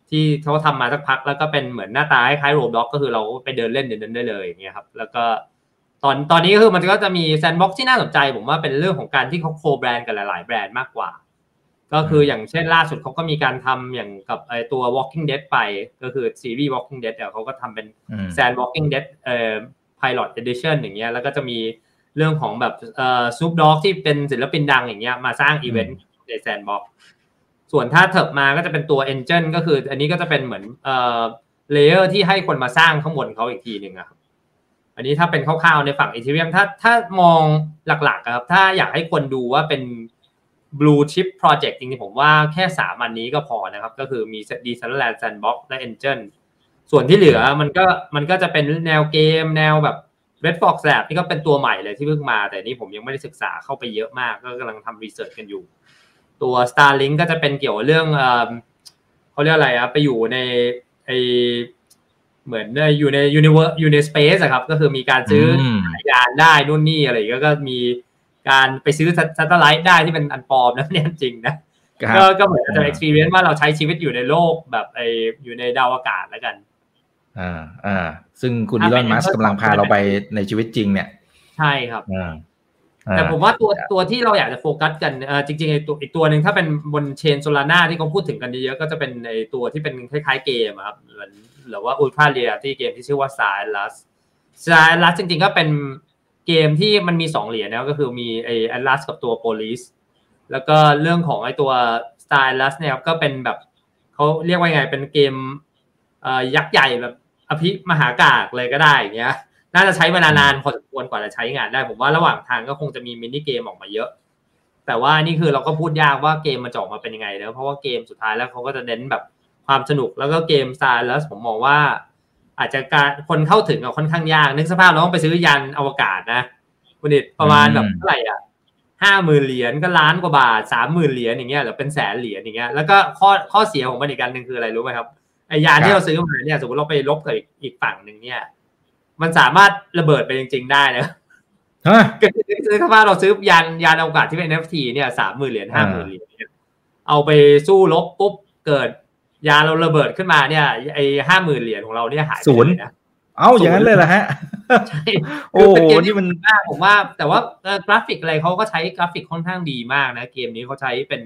ที่เขาทำมาสักพักแล้วก็เป็นเหมือนหน้าตาคล้าย Roblox ก็คือเราไปเดินเล่นได้เลยอย่างเงี้ยครับแล้วก็ตอนนี้ก็คือมันก็จะมี Sandbox ที่น่าสนใจผมว่าเป็นเรื่องของการที่เขาโคแบรนด์กันหลายๆแบรนด์มากกว่าก็คืออย่างเช่นล่าสุดเขาก็มีการทำอย่างกับไอตัว Walking Dead ไปก็คือซีรีส์ Walking Dead เขาก็ทำเป็น Sand Walking Dead Pilot Edition อย่างเงี้ยแล้วก็จะมีเรื่องของแบบSnoop Dogg ที่เป็นศิลปินดังอย่างเงี้ยมาสร้างอีเวนต์ใน Sandbox ส่วนถ้าเถิบมาก็จะเป็นตัว Enjin ก็คืออันนี้ก็จะเป็นเหมือนเลเยอร์ที่ให้คนมาสร้างข้างบนเขาอีกทีนึงครับอันนี้ถ้าเป็นคร่าวๆในฝั่ง Ethereum ถ้ามองหลักๆครับถ้าอยากให้คนดูว่าเป็นblue chip project จริงๆผมว่าแค่3อันนี้ก็พอนะครับก็คือมี Decentraland Sandbox และ Enjin ส่วนที่เหลือมันก็จะเป็นแนวเกมแนวแบบ Red Fox Lab นี่ก็เป็นตัวใหม่เลยที่เพิ่งมาแต่นี้ผมยังไม่ได้ศึกษาเข้าไปเยอะมากก็กำลังทำ research กันอยู่ตัว Starlink ก็จะเป็นเกี่ยวเรื่องเขาเรียกอะไรอ่ะไปอยู่ในไอเหมือนอยู่ใน universe อยู่ใน space อ่ะครับก็คือมีการซื้อขายยานได้นู่นนี่อะไรก็มีการไปซื้อซัตเตอร์ไลท์ได้ที่เป็นอันปลอมนะเนี่ยจริงนะก็เหมือนจะ experience ว่าเราใช้ชีวิตอยู่ในโลกแบบอยู่ในดาวอากาศแล้วกันซึ่งคุณอีลอนมัสก์กำลังพาเราไปในชีวิตจริงเนี่ยใช่ครับแต่ผมว่าตัวที่เราอยากจะโฟกัสกันจริงๆไอ้ตัวอีกตัวนึงถ้าเป็นบนเชน Solana ที่เขาพูดถึงกันเยอะก็จะเป็นไอ้ตัวที่เป็นคล้ายๆเกมครับหรือว่า Ultra Reality เกมที่ชื่อว่า Silas จริงๆก็เป็นเกมที่มันมี2เหรียญนะก็คือมีไอ้ Atlas กับตัว Police แล้วก็เรื่องของไอ้ตัว Silas เนี่ยครับก็เป็นแบบเขาเรียกว่าไงเป็นเกมยักษ์ใหญ่แบบอภิมหากาพย์เลยก็ได้อย่างเงี้ยน่าจะใช้เวลานานพอสมควรกว่าจะใช้งานได้ผมว่าระหว่างทางก็คงจะมีมินิเกมออกมาเยอะแต่ว่านี่คือเราก็พูดยากว่าเกมมันจะออกมาเป็นยังไงนะเพราะว่าเกมสุดท้ายแล้วเขาก็จะเน้นแบบความสนุกแล้วก็เกม Silas ผมมองว่าอาจจะการคนเข้าถึงค่อนข้างยากนึกสภาพเราต้องไปซื้อยันอวกาศนะคุณดิษฐ์ประมาณแบบเท่าไหร่อ่ะ$50,000ก็$1,000,000 $30,000อย่างเงี้ยหรือเป็น$100,000อย่างเงี้ยแล้วก็ข้อเสียของมันอีกอันนึงคืออะไรรู้ไหมครับไอ้ยานที่เราซื้อมาเนี่ยสมมติเราไปลบกับอีกฝั่งนึงเนี่ยมันสามารถระเบิดไปจริงๆได้นะก็ซื้อเข้ามาเราซื้อยันอวกาศที่เป็น NFT เนี่ย$30,000 $50,000เอาไปสู้ลบปุ๊บเกิดยานเราระเบิดขึ้นมาเนี่ยไอ้$50,000ของเราเนี่ยหายไปนะเอ้าอย่างนั้นเลยเหรอฮะใช่โอ้โหนี่มันมากผมว่าแต่ว่ากราฟิกอะไรเขาก็ใช้กราฟิกค่อนข้างดีมากนะเกมนี้เขาใช้เป็น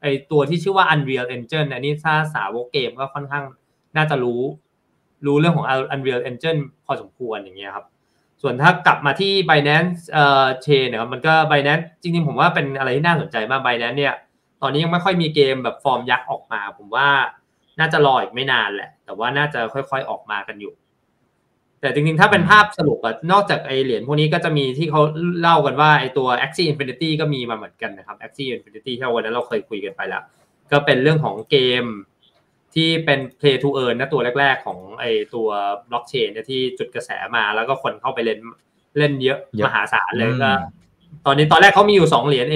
ไอตัวที่ชื่อว่า Unreal Engine อันนี้ถ้าสาวกเกมก็ค่อนข้างน่าจะรู้เรื่องของ Unreal Engine พอสมควรอย่างเงี้ยครับส่วนถ้ากลับมาที่ Binance Chain นะครับมันก็ Binance จริงๆผมว่าเป็นอะไรที่น่าสนใจมาก Binance เนี่ยตอนนี้ยังไม่ค่อยมีเกมแบบฟอร์มยักษ์ออกมาผมว่าน่าจะรออีกไม่นานแหละแต่ว่าน่าจะค่อยๆออกมากันอยู่แต่จริงๆถ้าเป็นภาพสรุปอะนอกจากไอเหรียญพวกนี้ก็จะมีที่เขาเล่ากันว่าไอตัว Axie Infinity ก็มีมาเหมือนกันนะครับ Axie Infinity ที่วันนั้นเราเคยคุยกันไปแล้วก็เป็นเรื่องของเกมที่เป็น Play to Earn นะตัวแรกๆของไอตัว Blockchain ที่จุดกระแสมาแล้วก็คนเข้าไปเล่นเยอะมหาศาลเลยก็ตอนแรกเขามีอยู่2เหรียญ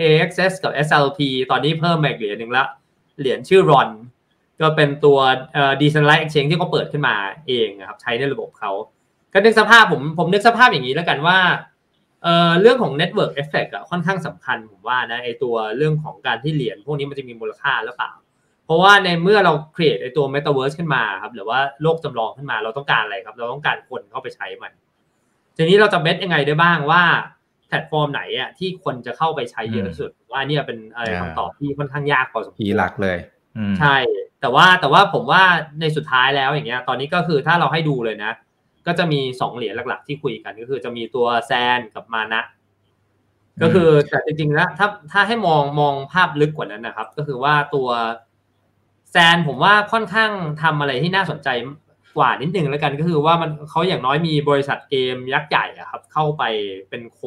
AXS กับ SLP ตอนนี้เพิ่มมาอีกเหรียญนึงละเหรียญชื่อ RONก็เป็นตัวDecentraland Exchange ที่เขาเปิดขึ้นมาเองนะครับใช้ในระบบเขาก็นึกสภาพผมนึกสภาพอย่างนี้แล้วกันว่าเรื่องของ Network Effect อ่ะค่อนข้างสำคัญผมว่านะไอตัวเรื่องของการที่เหรียญพวกนี้มันจะมีมูลค่าหรือเปล่าเพราะว่าในเมื่อเรา create ไอตัว Metaverse ขึ้นมาครับหรือว่าโลกจำลองขึ้นมาเราต้องการอะไรครับเราต้องการคนเข้าไปใช้มันทีนี้เราจะเบสยังไงได้บ้างว่าแพลตฟอร์มไหนอ่ะที่คนจะเข้าไปใช้เยอะที่สุดว่าเนี่ยเป็นอะไรคำตอบที่ค่อนข้างยากพอสมควรหลักเลยใช่แต่ว่าผมว่าในสุดท้ายแล้วอย่างเงี้ยตอนนี้ก็คือถ้าเราให้ดูเลยนะก็จะมี2เหรียญหลักๆที่คุยกันก็คือจะมีตัวแซนกับมานะก็คือแต่จริงๆแล้วถ้าให้มองภาพลึกกว่านั้นนะครับก็คือว่าตัวแซนผมว่าค่อนข้างทำอะไรที่น่าสนใจกว่านิดนึงแล้วกันก็คือว่ามันเขาอย่างน้อยมีบริษัทเกมยักษ์ใหญ่อะครับเข้าไปเป็นโค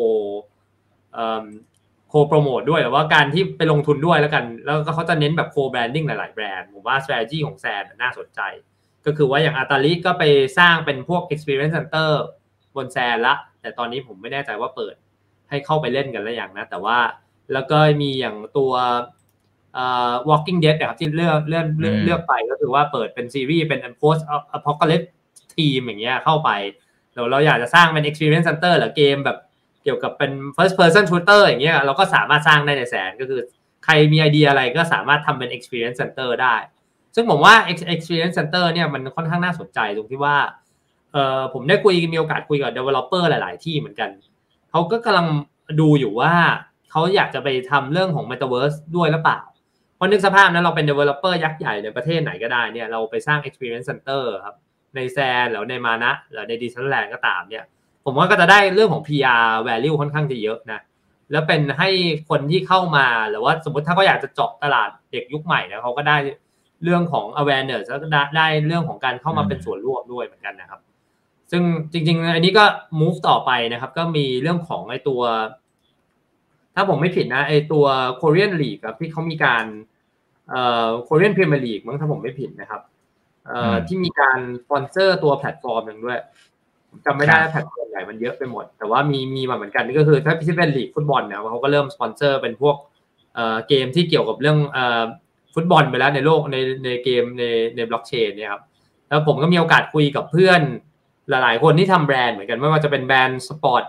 โปรโมทด้วยหรือว่าการที่ไปลงทุนด้วยแล้วกันแล้วก็เขาจะเน้นแบบโคแบรนดิ้งหลายๆแบรนด์ผมว่า strategy ของแซนน่าสนใจก็คือว่าอย่างอาตาลิก็ไปสร้างเป็นพวก experience center บนแซนละแต่ตอนนี้ผมไม่แน่ใจว่าเปิดให้เข้าไปเล่นกันหรือยังนะแต่ว่าแล้วก็มีอย่างตัวWalking Dead นะครับที่เลือกไปก็คือว่าเปิดเป็นซีรีส์เป็น post apocalypse team อย่างเงี้ยเข้าไปเราอยากจะสร้างเป็น experience center หรือเกมแบบเกี่ยวกับเป็น first person shooter อย่างเงี้ยเราก็สามารถสร้างได้ในแสนก็คือใครมีไอเดียอะไรก็สามารถทำเป็น experience center ได้ซึ่งผมว่า experience center เนี่ยมันค่อนข้างน่าสนใจตรงที่ว่าผมได้มีโอกาสคุยกับ developer หลายๆที่เหมือนกันเขาก็กำลังดูอยู่ว่าเขาอยากจะไปทำเรื่องของ metaverse ด้วยหรือเปล่าเพราะนึกสภาพนะเราเป็น developer ยักษ์ใหญ่ในประเทศไหนก็ได้เนี่ยเราไปสร้าง experience center ครับในแสนหรือในมานะหรือใน Decentraland ก็ตามเนี่ยผมว่าก็จะได้เรื่องของ PR value ค่อนข้างจะเยอะนะแล้วเป็นให้คนที่เข้ามาหรือว่าสมมติถ้าเขาอยากจะเจาะตลาดเด็กยุคใหม่นะเขาก็ได้เรื่องของ awareness แล้วก็ได้เรื่องของการเข้ามาเป็นส่วนร่วมด้วยเหมือนกันนะครับซึ่งจริงๆอันนี้ก็ move ต่อไปนะครับก็มีเรื่องของไอ้ตัวถ้าผมไม่ผิดนะไอ้ตัว Korean League ครับที่เขามีการKorean Premier League มั้งถ้าผมไม่ผิดนะครับที่มีการสปอนเซอร์ตัวแพลตฟอร์มนึงด้วยจำไม่ได้แพลตฟอร์มใหญ่มันเยอะไปหมดแต่ว่ามีมาเหมือนกันนี่ก็คือถ้าที่เป็นลีกฟุตบอลเนี่ยเขาก็เริ่มสปอนเซอร์เป็นพวกเกมที่เกี่ยวกับเรื่องฟุตบอลไปแล้วในโลกในเกมในบล็อกเชนเนี่ยครับแล้วผมก็มีโอกาสคุยกับเพื่อนหลายๆคนที่ทำแบรนด์เหมือนกันไม่ว่าจะเป็นแบรนด์สปอร์ต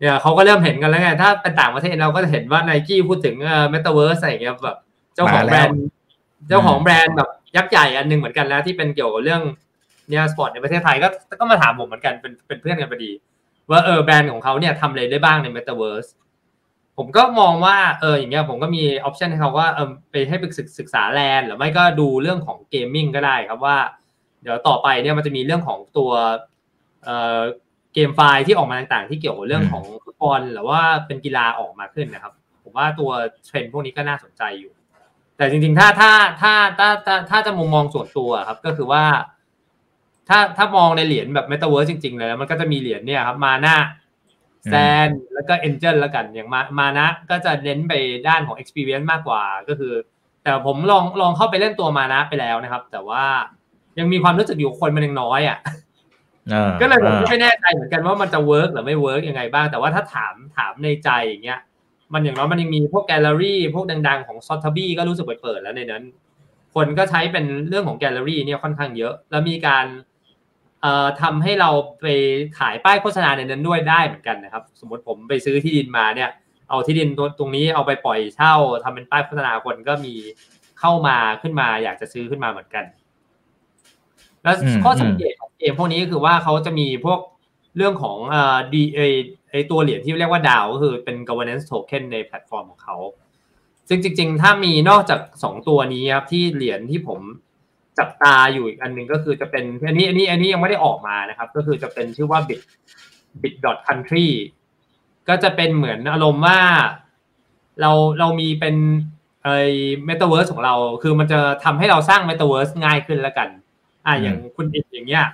เนี่ยเขาก็เริ่มเห็นกันแล้วไงถ้าเป็นต่างประเทศเราก็จะเห็นว่า Nike พูดถึงMetaverse อะไรอย่างเงี้ยแบบเจ้าของแบรนด์แบบยักษ์ใหญ่อันนึงเหมือนกันนะที่เป็นเกี่ยวกับเรื่องเนี่ยสปอร์ตในประเทศไทยก็มาถามผมเหมือนกันเป็นเพื่อนกันพอดีว่าแบรนด์ของเขาเนี่ยทำอะไรได้บ้างใน Metaverse ผมก็มองว่าอย่างเงี้ยผมก็มีออปชันให้เขาว่าไปให้ไปศึกษาแลนด์หรือไม่ก็ดูเรื่องของเกมมิ่งก็ได้ครับว่าเดี๋ยวต่อไปเนี่ยมันจะมีเรื่องของตัวเกมไฟล์ที่ออกมาต่างๆที่เกี่ยวกับเรื่องของฟุตบอลหรือว่าเป็นกีฬาออกมาขึ้นนะครับผ ผมว่าตัวเทรนด์พวกนี้ก็น่าสนใจอยู่แต่จริงๆถ้าจะมุมมองส่วนตัวครับก็คือว่าถ้ามองในเหรียญแบบ Metaverse จริงๆเลยมันก็จะมีเหรียญเนี่ยครับ Mana Sand แล้วก็ Enjin แล้วกันอย่าง Mana ก็จะเน้นไปด้านของ experience มากกว่าก็คือแต่ผมลองเข้าไปเล่นตัว Mana ไปแล้วนะครับแต่ว่ายังมีความรู้สึกอยู่คนมันยังน้อยอ่ะก็เลยผมไม่แน่ใจเหมือนกันว่ามันจะเวิร์กหรือไม่เวิร์กยังไงบ้างแต่ว่าถ้าถามในใจอย่างเงี้ยมันอย่างน้อยมันยังมีพวกแกลเลอรี่พวกดังๆของซอทบี้ก็รู้สึกเปิดแล้วในนั้นคนก็ใช้เป็นเรื่องของแกลเลอรี่เนี่ยค่อนข้างเยอะแล้วมีการทำให้เราไปขายป้ายโฆษณาในนั้นด้วยได้เหมือนกันนะครับสมมติผมไปซื้อที่ดินมาเนี่ยเอาที่ดินตรงนี้เอาไปปล่อยเช่าทำเป็นป้ายโฆษณาคนก็มีเข้ามาขึ้นมาอยากจะซื้อขึ้นมาเหมือนกันแล้วข้อสังเกตของเกมพวกนี้คือว่าเขาจะมีพวกเรื่องของตัวเหรียญที่เรียกว่าดาวก็คือเป็น governance token ในแพลตฟอร์มของเขาซึ่งจริงๆถ้ามีนอกจาก2ตัวนี้ครับที่เหรียญที่ผมจับตาอยู่อีกอันนึงก็คือจะเป็นอันนี้ยังไม่ได้ออกมานะครับก็คือจะเป็นชื่อว่า bit country ก็จะเป็นเหมือนอารมณ์ว่าเรามีเป็นmetaverse ของเราคือมันจะทำให้เราสร้าง metaverse ง่ายขึ้นแล้วกันอย่างคุณอินอย่างเงี้ย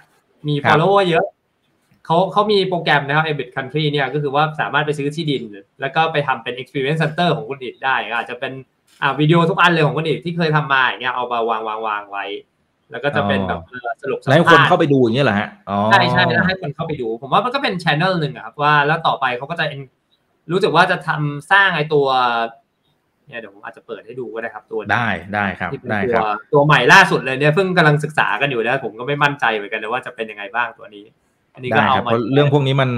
มี follower เยอะเขามีโปรแกรมนะครับไอ้ Bit Country เนี่ยก็คือว่าสามารถไปซื้อที่ดินแล้วก็ไปทำเป็น Experience Center ของคุณอินได้อาจจะเป็นวิดีโอทุกอันเลยของคุณอินที่เคยทำมาอย่างเงี้ยเอามาวางไว้แล้วก็จะเป็นแบบสรุปให้คนเข้าไปดูอย่างเงี้ยเหรอฮะใช่ใช่แล้วให้คนเข้าไปดูผมว่ามันก็เป็น channel นึงครับว่าแล้วต่อไปเขาก็จะรู้สึกว่าจะทำสร้างไอ้ตัวเนี่ยเดี๋ยวผมอาจจะเปิดให้ดูก็ได้ครับตัวได้ครับได้ครับตัวใหม่ล่าสุดเลยเนี่ยเพิ่งกำลังศึกษากันอยู่นะผมก็ไม่มั่นใจเหมือนกันนะว่าจะเป็นยังไงบ้างตัวนี้อันนี้ก็เอามาเรื่องพวกนี้มัน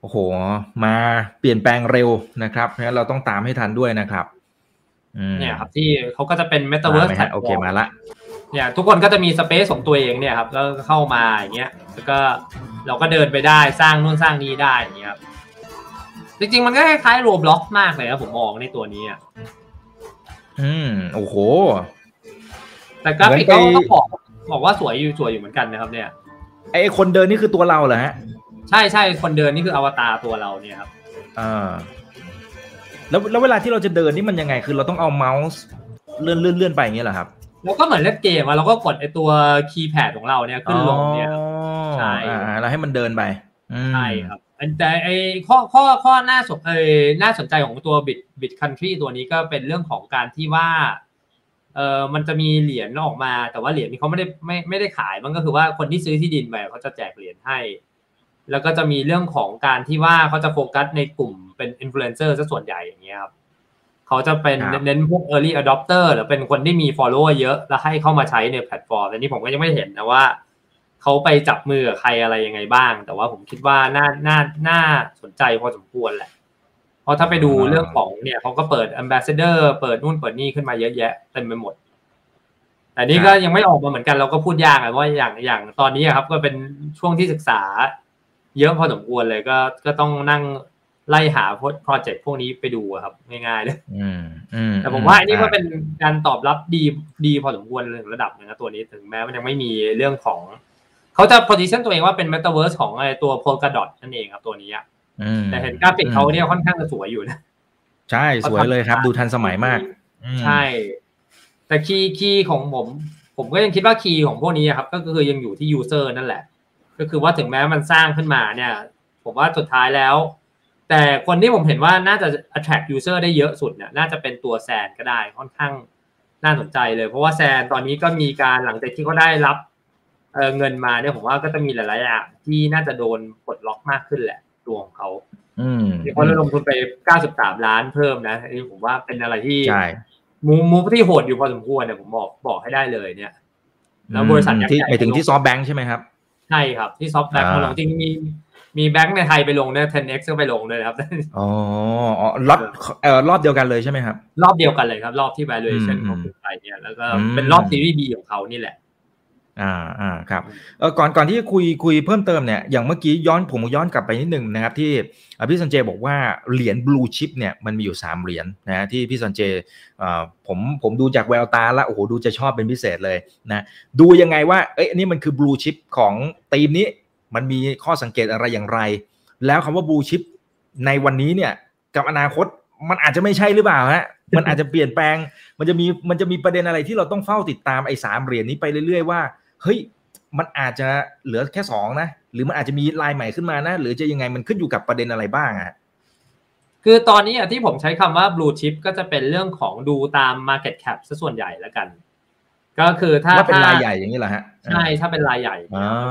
โอ้โหมาเปลี่ยนแปลงเร็วนะครับงั้นเราต้องตามให้ทันด้วยนะครับเนี่ยครับที่เขาก็จะเป็นเมตาเวิร์สโอเคมาละเนี่ยทุกคนก็จะมีสเปซของตัวเองเนี่ยครับแล้วเข้ามาอย่างเงี้ยแล้วก็เราก็เดินไปได้สร้างนู่นสร้างนี้ได้อย่างเงี้ยครับจริงๆมันก็คล้ายๆ Roblox มากเลยครับผมมองในตัวนี้อ่ะโอ้โหแต่กราฟิกเขาก็บอกว่าสวยอยู่เหมือนกันนะครับเนี่ยไอ้คนเดินนี่คือตัวเราเหรอฮะใช่ใช่คนเดินนี่คืออวตารตัวเราเนี่ยครับแล้วเวลาที่เราจะเดินนี่มันยังไงคือเราต้องเอาเมาส์เลื่อนไปอย่างเงี้ยเหรอครับแล้วก็เหมือนเล่นเกมเราก็กดไอ้ตัวคีย์แพดของเราเนี่ยขึ้นลงเนี่ยใช่เราให้มันเดินไปใช่ครับแต่ไอ้ข้อน่าสนใจของตัว Bit Country ตัวนี้ก็เป็นเรื่องของการที่ว่ามันจะมีเหรียญออกมาแต่ว่าเหรียญนี้เขาไม่ได้ขายมันก็คือว่าคนที่ซื้อที่ดินไปเขาจะแจกเหรียญให้แล้วก็จะมีเรื่องของการที่ว่าเขาจะโฟกัสในกลุ่มเป็นอินฟลูเอนเซอร์ซะส่วนใหญ่อย่างเงี้ยครับเขาจะเป็นเน้นพวก early adopter หรือเป็นคนที่มี follower เยอะแล้วให้เข้ามาใช้ในแพลตฟอร์มอันนี้ผมก็ยังไม่เห็นนะว่าเขาไปจับมือกับใครอะไรยังไงบ้างแต่ว่าผมคิดว่าน่าสนใจพอสมควรแหละเพราะถ้าไปดูเรื่องของเนี่ยเขาก็เปิด Ambassador เปิดนู่นเปิดนี่ขึ้นมาเยอะแยะเต็มไปหมดแต่นี่ก็ยังไม่ออกมาเหมือนกันเราก็พูดยากเพราะอย่างตอนนี้ครับก็เป็นช่วงที่ศึกษาเยอะพอสมควรเลยก็ต้องนั่งไล่หาโปรเจกต์พวกนี้ไปดูครับง่ายๆเลยแต่ผมว่าอันนี้ก็เป็นการตอบรับดีพอสมควรเลยระดับนึงนะตัวนี้ถึงแม้มันยังไม่มีเรื่องของเขาจะ position ตัวเองว่าเป็น Metaverse ของไอตัว Polkadot นั่นเองครับตัวนี้แต่เห็นกราฟิกเขาเนี่ยค่อนข้างจะสวยอยู่นะใช่สวยเลยครับดูทันสมัยมากใช่แต่คีย์ของผมก็ยังคิดว่าคีย์ของพวกนี้ครับก็คือยังอยู่ที่ user นั่นแหละก็คือว่าถึงแม้มันสร้างขึ้นมาเนี่ยผมว่าสุดท้ายแล้วแต่คนที่ผมเห็นว่าน่าจะ attract user ได้เยอะสุดเนี่ยน่าจะเป็นตัวแซนก็ได้ค่อนข้างน่าสนใจเลยเพราะว่าแซนตอนนี้ก็มีการหลังจากที่เขาได้รับเงินมาเนี่ยผมว่าก็จะมีหลายๆอย่างที่น่าจะโดนกดล็อกมากขึ้นแหละตัวของเขาที่เขาลงทุนไป93ล้านเพิ่มนะอันนี้ผมว่าเป็นอะไรที่มูฟที่โหดอยู่พอสมควรเนี่ยผมบอกให้ได้เลยเนี่ยแล้วบริษัทที่ไปถึงที่SoftBankใช่ไหมครับใช่ครับที่SoftBankเขาลงจริงมีแบงค์ในไทยไปลงเนี่ย 10x ก็ไปลงเลยครับอ๋อรอบเดียวกันเลยใช่ไหมครับรอบเดียวกันเลยครับรอบที่ valuation เขาขึ้นไปเนี่ยแล้วก็เป็นรอบซีรีส์ B ของเขานี่แหละครับก่อนที่จะคุยเพิ่มเติมเนี่ยอย่างเมื่อกี้ผมย้อนกลับไปนิดนึงนะครับที่พี่สัญเจบอกว่าเหรียญบลูชิพเนี่ยมันมีอยู่3เหรียญนะที่พี่สัญเจผมดูจากแววตาละโอ้โหดูจะชอบเป็นพิเศษเลยนะดูยังไงว่าเอ้ยอันนี้มันคือบลูชิพของทีมนี้มันมีข้อสังเกตอะไรอย่างไรแล้วคำว่าบลูชิพในวันนี้เนี่ยกับอนาคต มันอาจจะไม่ใช่หรือเปล่าฮะมันอาจจะเปลี่ยนแปลงมันจะมีประเด็นอะไรที่เราต้องเฝ้าติดตามไอ้3เหรียญนี้ไปเรื่อยๆว่าเฮ้ยมันอาจจะเหลือแค่2นะหรือมันอาจจะมีลายใหม่ขึ้นมานะหรือจะยังไงมันขึ้นอยู่กับประเด็นอะไรบ้างอะคือตอนนี้อ่ะที่ผมใช้คำว่า blue chip ก็จะเป็นเรื่องของดูตาม market cap ซะส่วนใหญ่แล้วกันก็คือถ้าเป็นรายใหญ่อย่างนี้เหรอฮะใช่ถ้าเป็นรายใหญ่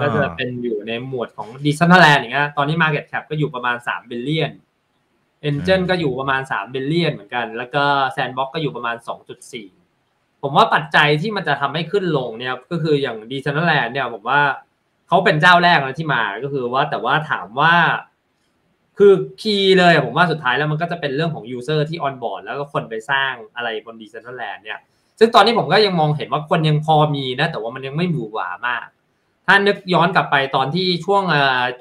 ก็จะเป็นอยู่ในหมวดของ Decentraland อย่างเงี้ยตอนนี้ market cap ก็อยู่ประมาณ3 billion Enjin ก็อยู่ประมาณ3 billion เหมือนกันแล้วก็ Sandbox ก็อยู่ประมาณ 2.4 ผมว่าปัจจัยที่มันจะทำให้ขึ้นลงเนี่ยก็คืออย่าง Decentraland เนี่ยผมว่าเขาเป็นเจ้าแรกนะที่มาก็คือว่าแต่ว่าถามว่าคือคีย์เลยผมว่าสุดท้ายแล้วมันก็จะเป็นเรื่องของ user ที่ on board แล้วก็คนไปสร้างอะไรบน Decentraland เนี่ยซึ่งตอนนี้ผมก็ยังมองเห็นว่าคนยังพอมีนะแต่ว่ามันยังไม่หวือหวามากถ้านึกย้อนกลับไปตอนที่ช่วง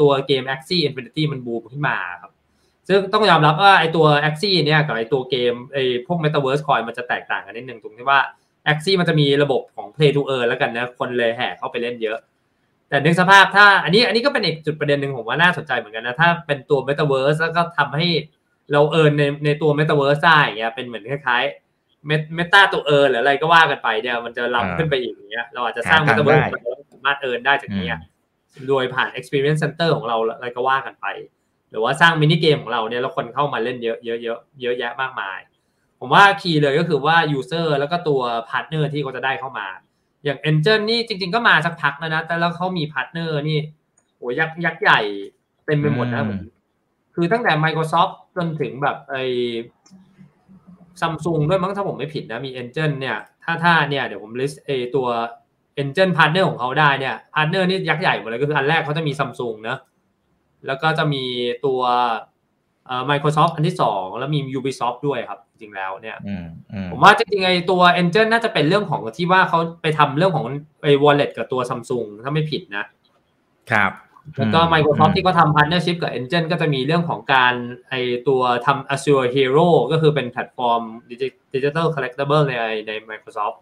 ตัวเกม Axie Infinity มันบูมขึ้นมาครับซึ่งต้องยอมรับว่าไอ้ตัว Axie เนี่ยกับไอ้ตัวเกมไอ้พวก Metaverse Coin มันจะแตกต่างกันนิดนึงตรงที่ว่า Axie มันจะมีระบบของ Play to Earn แล้วกันนะคนเลยแห่เข้าไปเล่นเยอะแต่นึกสภาพถ้าอันนี้ก็เป็นอีกจุดประเด็นหนึ่งผมว่าน่าสนใจเหมือนกันนะถ้าเป็นตัว Metaverse แล้วก็ทำให้เราเอิร์นในตัว Metaverse ได้อย่างเงี้ยเป็นเหมือนคล้ายๆเมตาตัวเอิร์นหรืออะไรก็ว่ากันไปเนี่ยมันจะล้ำขึ้นไปอีกอย่างเงี้ยเราอาจจะสร้าง Metaverse สามารถเอิร์นได้จากเนี้ยโดยผ่าน Experience Center ของเราอะไรก็ว่ากันไปหรือว่าสร้างมินิเกมของเราเนี่ยแล้วคนเข้ามาเล่นเยอะแยะมากมายผมว่าคีย์เลยก็คือว่า user แล้วก็ตัวพาร์ทเนอร์ที่เขาจะได้เข้ามาอย่าง Enjin นี่จริงๆก็มาสักพักแล้วนะแต่แล้วเขามีพาร์ทเนอร์นี่โหยักษ์ใหญ่เต็มไปหมดนะผมคือตั้งแต่ Microsoft จนถึงแบบไอ้ Samsung ด้วยมั้งถ้าผมไม่ผิดนะมี Enjin เนี่ยถ้าเนี่ยเดี๋ยวผมลิสต์ไอ้ตัว Enjin พาร์ทเนอร์ของเขาได้เนี่ยพาร์ทเนอร์นี่ยักษ์ใหญ่หมดเลยก็คืออันแรกเขาจะมี Samsung นะแล้วก็จะมีตัวMicrosoft อันที่2แล้วมี Ubisoft ด้วยครับจริงแล้วเนี่ยผมว่าจริงๆไอ้ตัว Enjin น่าจะเป็นเรื่องของที่ว่าเขาไปทำเรื่องของไอ้ Wallet กับตัว Samsung ถ้าไม่ผิดนะครับแล้วก็ Microsoft ที่ก็ทำ Partnership กับ Enjin ก็จะมีเรื่องของการไอ้ตัวทำ Azure Hero ก็คือเป็นแพลตฟอร์ม Digital Collectible ใน Microsoft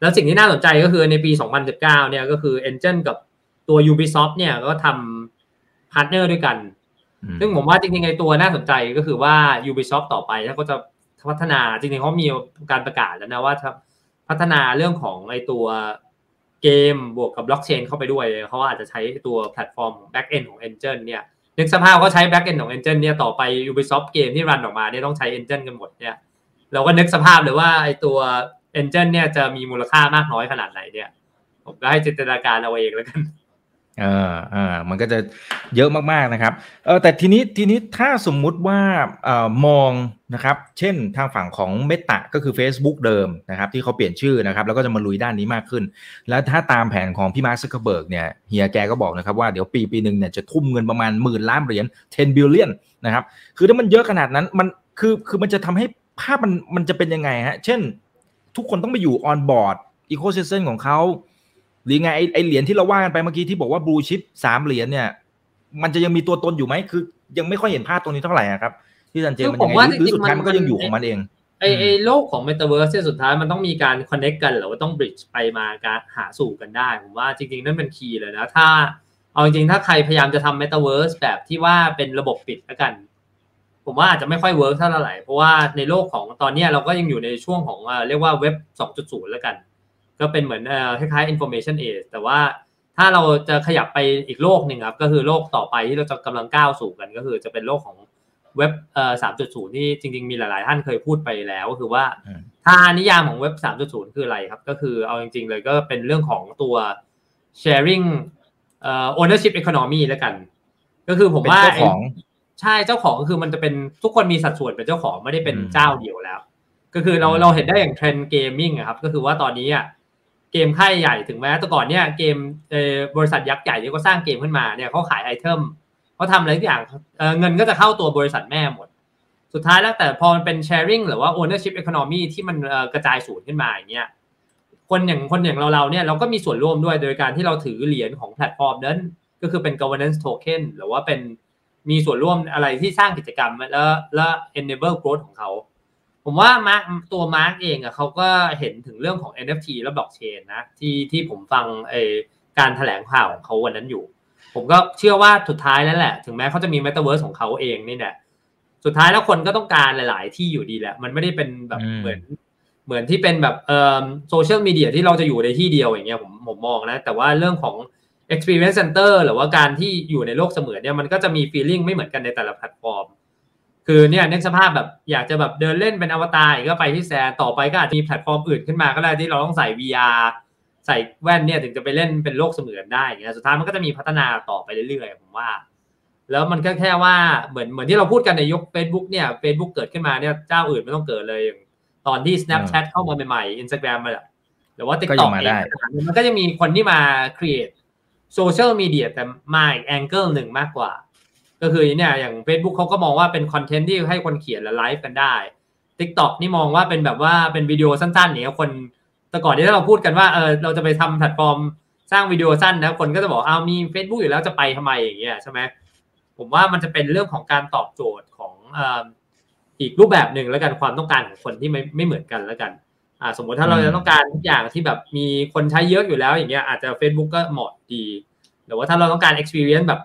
แล้วสิ่งที่น่าสนใจก็คือในปี2019เนี่ยก็คือ Enjin กับตัว Ubisoft เนี่ยก็ทำ Partner ด้วยกันซึ่งผมว่าจริงๆไอ้ตัวน่าสนใจก็คือว่า Ubisoft ต่อไปแล้วก็จะพัฒนาจริงๆเขามีการประกาศแล้วนะว่าพัฒนาเรื่องของไอ้ตัวเกมบวกกับบล็อกเชนเข้าไปด้วยเขาอาจจะใช้ตัวแพลตฟอร์ม backend ของ Enjin เนี่ยนึกสภาพเขาใช้ backend ของ Enjin เนี่ยต่อไป Ubisoft เกมที่รันออกมาเนี่ยต้องใช้ Enjin กันหมดเนี่ยเราก็นึกสภาพเลยว่าไอ้ตัว Enjin เนี่ยจะมีมูลค่ามากน้อยขนาดไหนเนี่ยผมก็ให้จินตนาการเอาเองแล้วกันมันก็จะเยอะมากๆนะครับแต่ทีนี้ถ้าสมมุติว่ามองนะครับเช่นทางฝั่งของเมตาก็คือ Facebook เดิมนะครับที่เขาเปลี่ยนชื่อนะครับแล้วก็จะมาลุยด้านนี้มากขึ้นแล้วถ้าตามแผนของพี่มาร์ค ซักเคอร์เบิร์กเนี่ยเฮียแกก็บอกนะครับว่าเดี๋ยวปีนึงเนี่ยจะทุ่มเงินประมาณ10,000 ล้านเหรียญ 10 billion นะครับคือถ้ามันเยอะขนาดนั้นมันคือมันจะทำให้ภาพมันจะเป็นยังไงฮะเช่นทุกคนต้องไปอยู่ออนบอร์ดอีโคซิสเต็มของเขาหรือไงไอเหรียญที่เราว่ากันไปเมื่อกี้ที่บอกว่าบลูชิป3เหรียญเนี่ยมันจะยังมีตัวตนอยู่ไหมคือยังไม่ค่อยเห็นภาพตรงนี้เท่าไหร่ครับที่จันเจมันยังไงหรือสุดท้ายมันก็ยังอยู่ของมันเองไอโลกของเมตาเวิร์สเนี่ยสุดท้ายมันต้องมีการคอนเนคกันหรือว่าต้องบริดจ์ไปมาการหาสู่กันได้ผมว่าจริงๆนั่นเป็นคีย์เลยนะถ้าเอาจริงๆถ้าใครพยายามจะทำเมตาเวิร์สแบบที่ว่าเป็นระบบปิดแล้วกันผมว่าอาจจะไม่ค่อยเวิร์คเท่าไหร่เพราะว่าในโลกของตอนนี้เราก็ยังอยู่ในช่วงของเรียกว่าเว็บ 2.0 แล้วกันก็เป็นเหมือนคล้ายๆ information age แต่ว่าถ้าเราจะขยับไปอีกโลกหนึ่งครับก็คือโลกต่อไปที่เราจะกำลังก้าวสู่กันก็คือจะเป็นโลกของเว็บ3.0 ที่จริงๆมีหลายๆท่านเคยพูดไปแล้วก็คือว่าถ้านิยามของเว็บ 3.0 คืออะไรครับก็คือเอาจริงๆเลยก็เป็นเรื่องของตัว sharing ownership economy แล้วกันก็คือผมว่าเจ้าของใช่เจ้าของคือมันจะเป็นทุกคนมีสัดส่วนเป็นเจ้าของไม่ได้เป็นเจ้าเดียวแล้วก็คือเราเห็นได้อย่างเทรนด์เกมมิ่งครับก็คือว่าตอนนี้อ่ะเกมค่ายใหญ่ถึงแม้แต่ก่อนเนี่ยเกมบริษัทยักษ์ใหญ่ที่ก็สร้างเกมขึ้นมาเนี่ยเขาขายไอเทมเขาทำอะไรทุกอย่างเงินก็จะเข้าตัวบริษัทแม่หมดสุดท้ายแล้วแต่พอมันเป็น sharing หรือว่า ownership economy ที่มันกระจายศูนย์ขึ้นมาอย่างเงี้ยคนอย่างเราเนี่ยเราก็มีส่วนร่วมด้วยโดยการที่เราถือเหรียญของแพลตฟอร์มนั้นก็คือเป็น governance token หรือว่าเป็นมีส่วนร่วมอะไรที่สร้างกิจกรรมและ enable growth ของเขาผมว่าตัวมาร์กเองเขาก็เห็นถึงเรื่องของ NFT และ Blockchain นะที่ผมฟังการแถลงข่าวของเขาวันนั้นอยู่ผมก็เชื่อว่าสุดท้ายแล้วแหละถึงแม้เขาจะมี Metaverse ของเขาเองนี่แหละ สุดท้ายแล้วคนก็ต้องการหลายๆที่อยู่ดีแหละมันไม่ได้เป็นแบบเหมือนที่เป็นแบบโซเชียลมีเดียที่เราจะอยู่ในที่เดียวอย่างเงี้ยผมมองนะแต่ว่าเรื่องของ experience center หรือว่าการที่อยู่ในโลกเสมือนเนี่ยมันก็จะมี feeling ไม่เหมือนกันในแต่ละแพลตฟอร์มคือเนี่ยในสภาพแบบอยากจะแบบเดินเล่นเป็นอวตารก็ไปที่แซนต่อไปก็อาจจะมีแพลตฟอร์มอื่นขึ้นมาก็ได้ที่เราต้องใส่ VR ใส่แว่นเนี่ยถึงจะไปเล่นเป็นโลกเสมือนได้อย่างเงี้ยสุดท้ายมันก็จะมีพัฒนาต่อไปเรื่อยๆผมว่าแล้วมันก็แค่ว่าเหมือนที่เราพูดกันในยุค Facebook เนี่ย Facebook เกิดขึ้นมาเนี่ยเจ้าอื่นไม่ต้องเกิดเลยอย่างตอนที่ Snapchat เข้ามาใหม่ๆ Instagram มาแล้วหรือว่า TikTok เองมันก็จะมีคนที่มา create โซเชียลมีเดียแต่มาอีก angle นึงมากกว่าก็คือเนี่ยอย่าง Facebook เขาก็มองว่าเป็นคอนเทนต์ที่ให้คนเขียนและไลฟ์กันได้ TikTok นี่มองว่าเป็นแบบว่าเป็นวิดีโอสั้นๆเนี่ยคนแต่ก่อนที่เราพูดกันว่าเราจะไปทำแพลตฟอร์มสร้างวิดีโอสั้นนะคนก็จะบอกอ้าวมี Facebook อยู่แล้วจะไปทำไมอย่างเงี้ยใช่มั้ยผมว่ามันจะเป็นเรื่องของการตอบโจทย์ของอีกรูปแบบหนึ่งแล้วกันความต้องการของคนที่ไม่เหมือนกันแล้วกันสมมติถ้าเราจะต้องการทุกอย่างที่แบบมีคนใช้เยอะอยู่แล้วอย่างเงี้ยอาจจะ Facebook ก็เหมาะดีหรือว่าถ้าเราต้องการ experience แบบ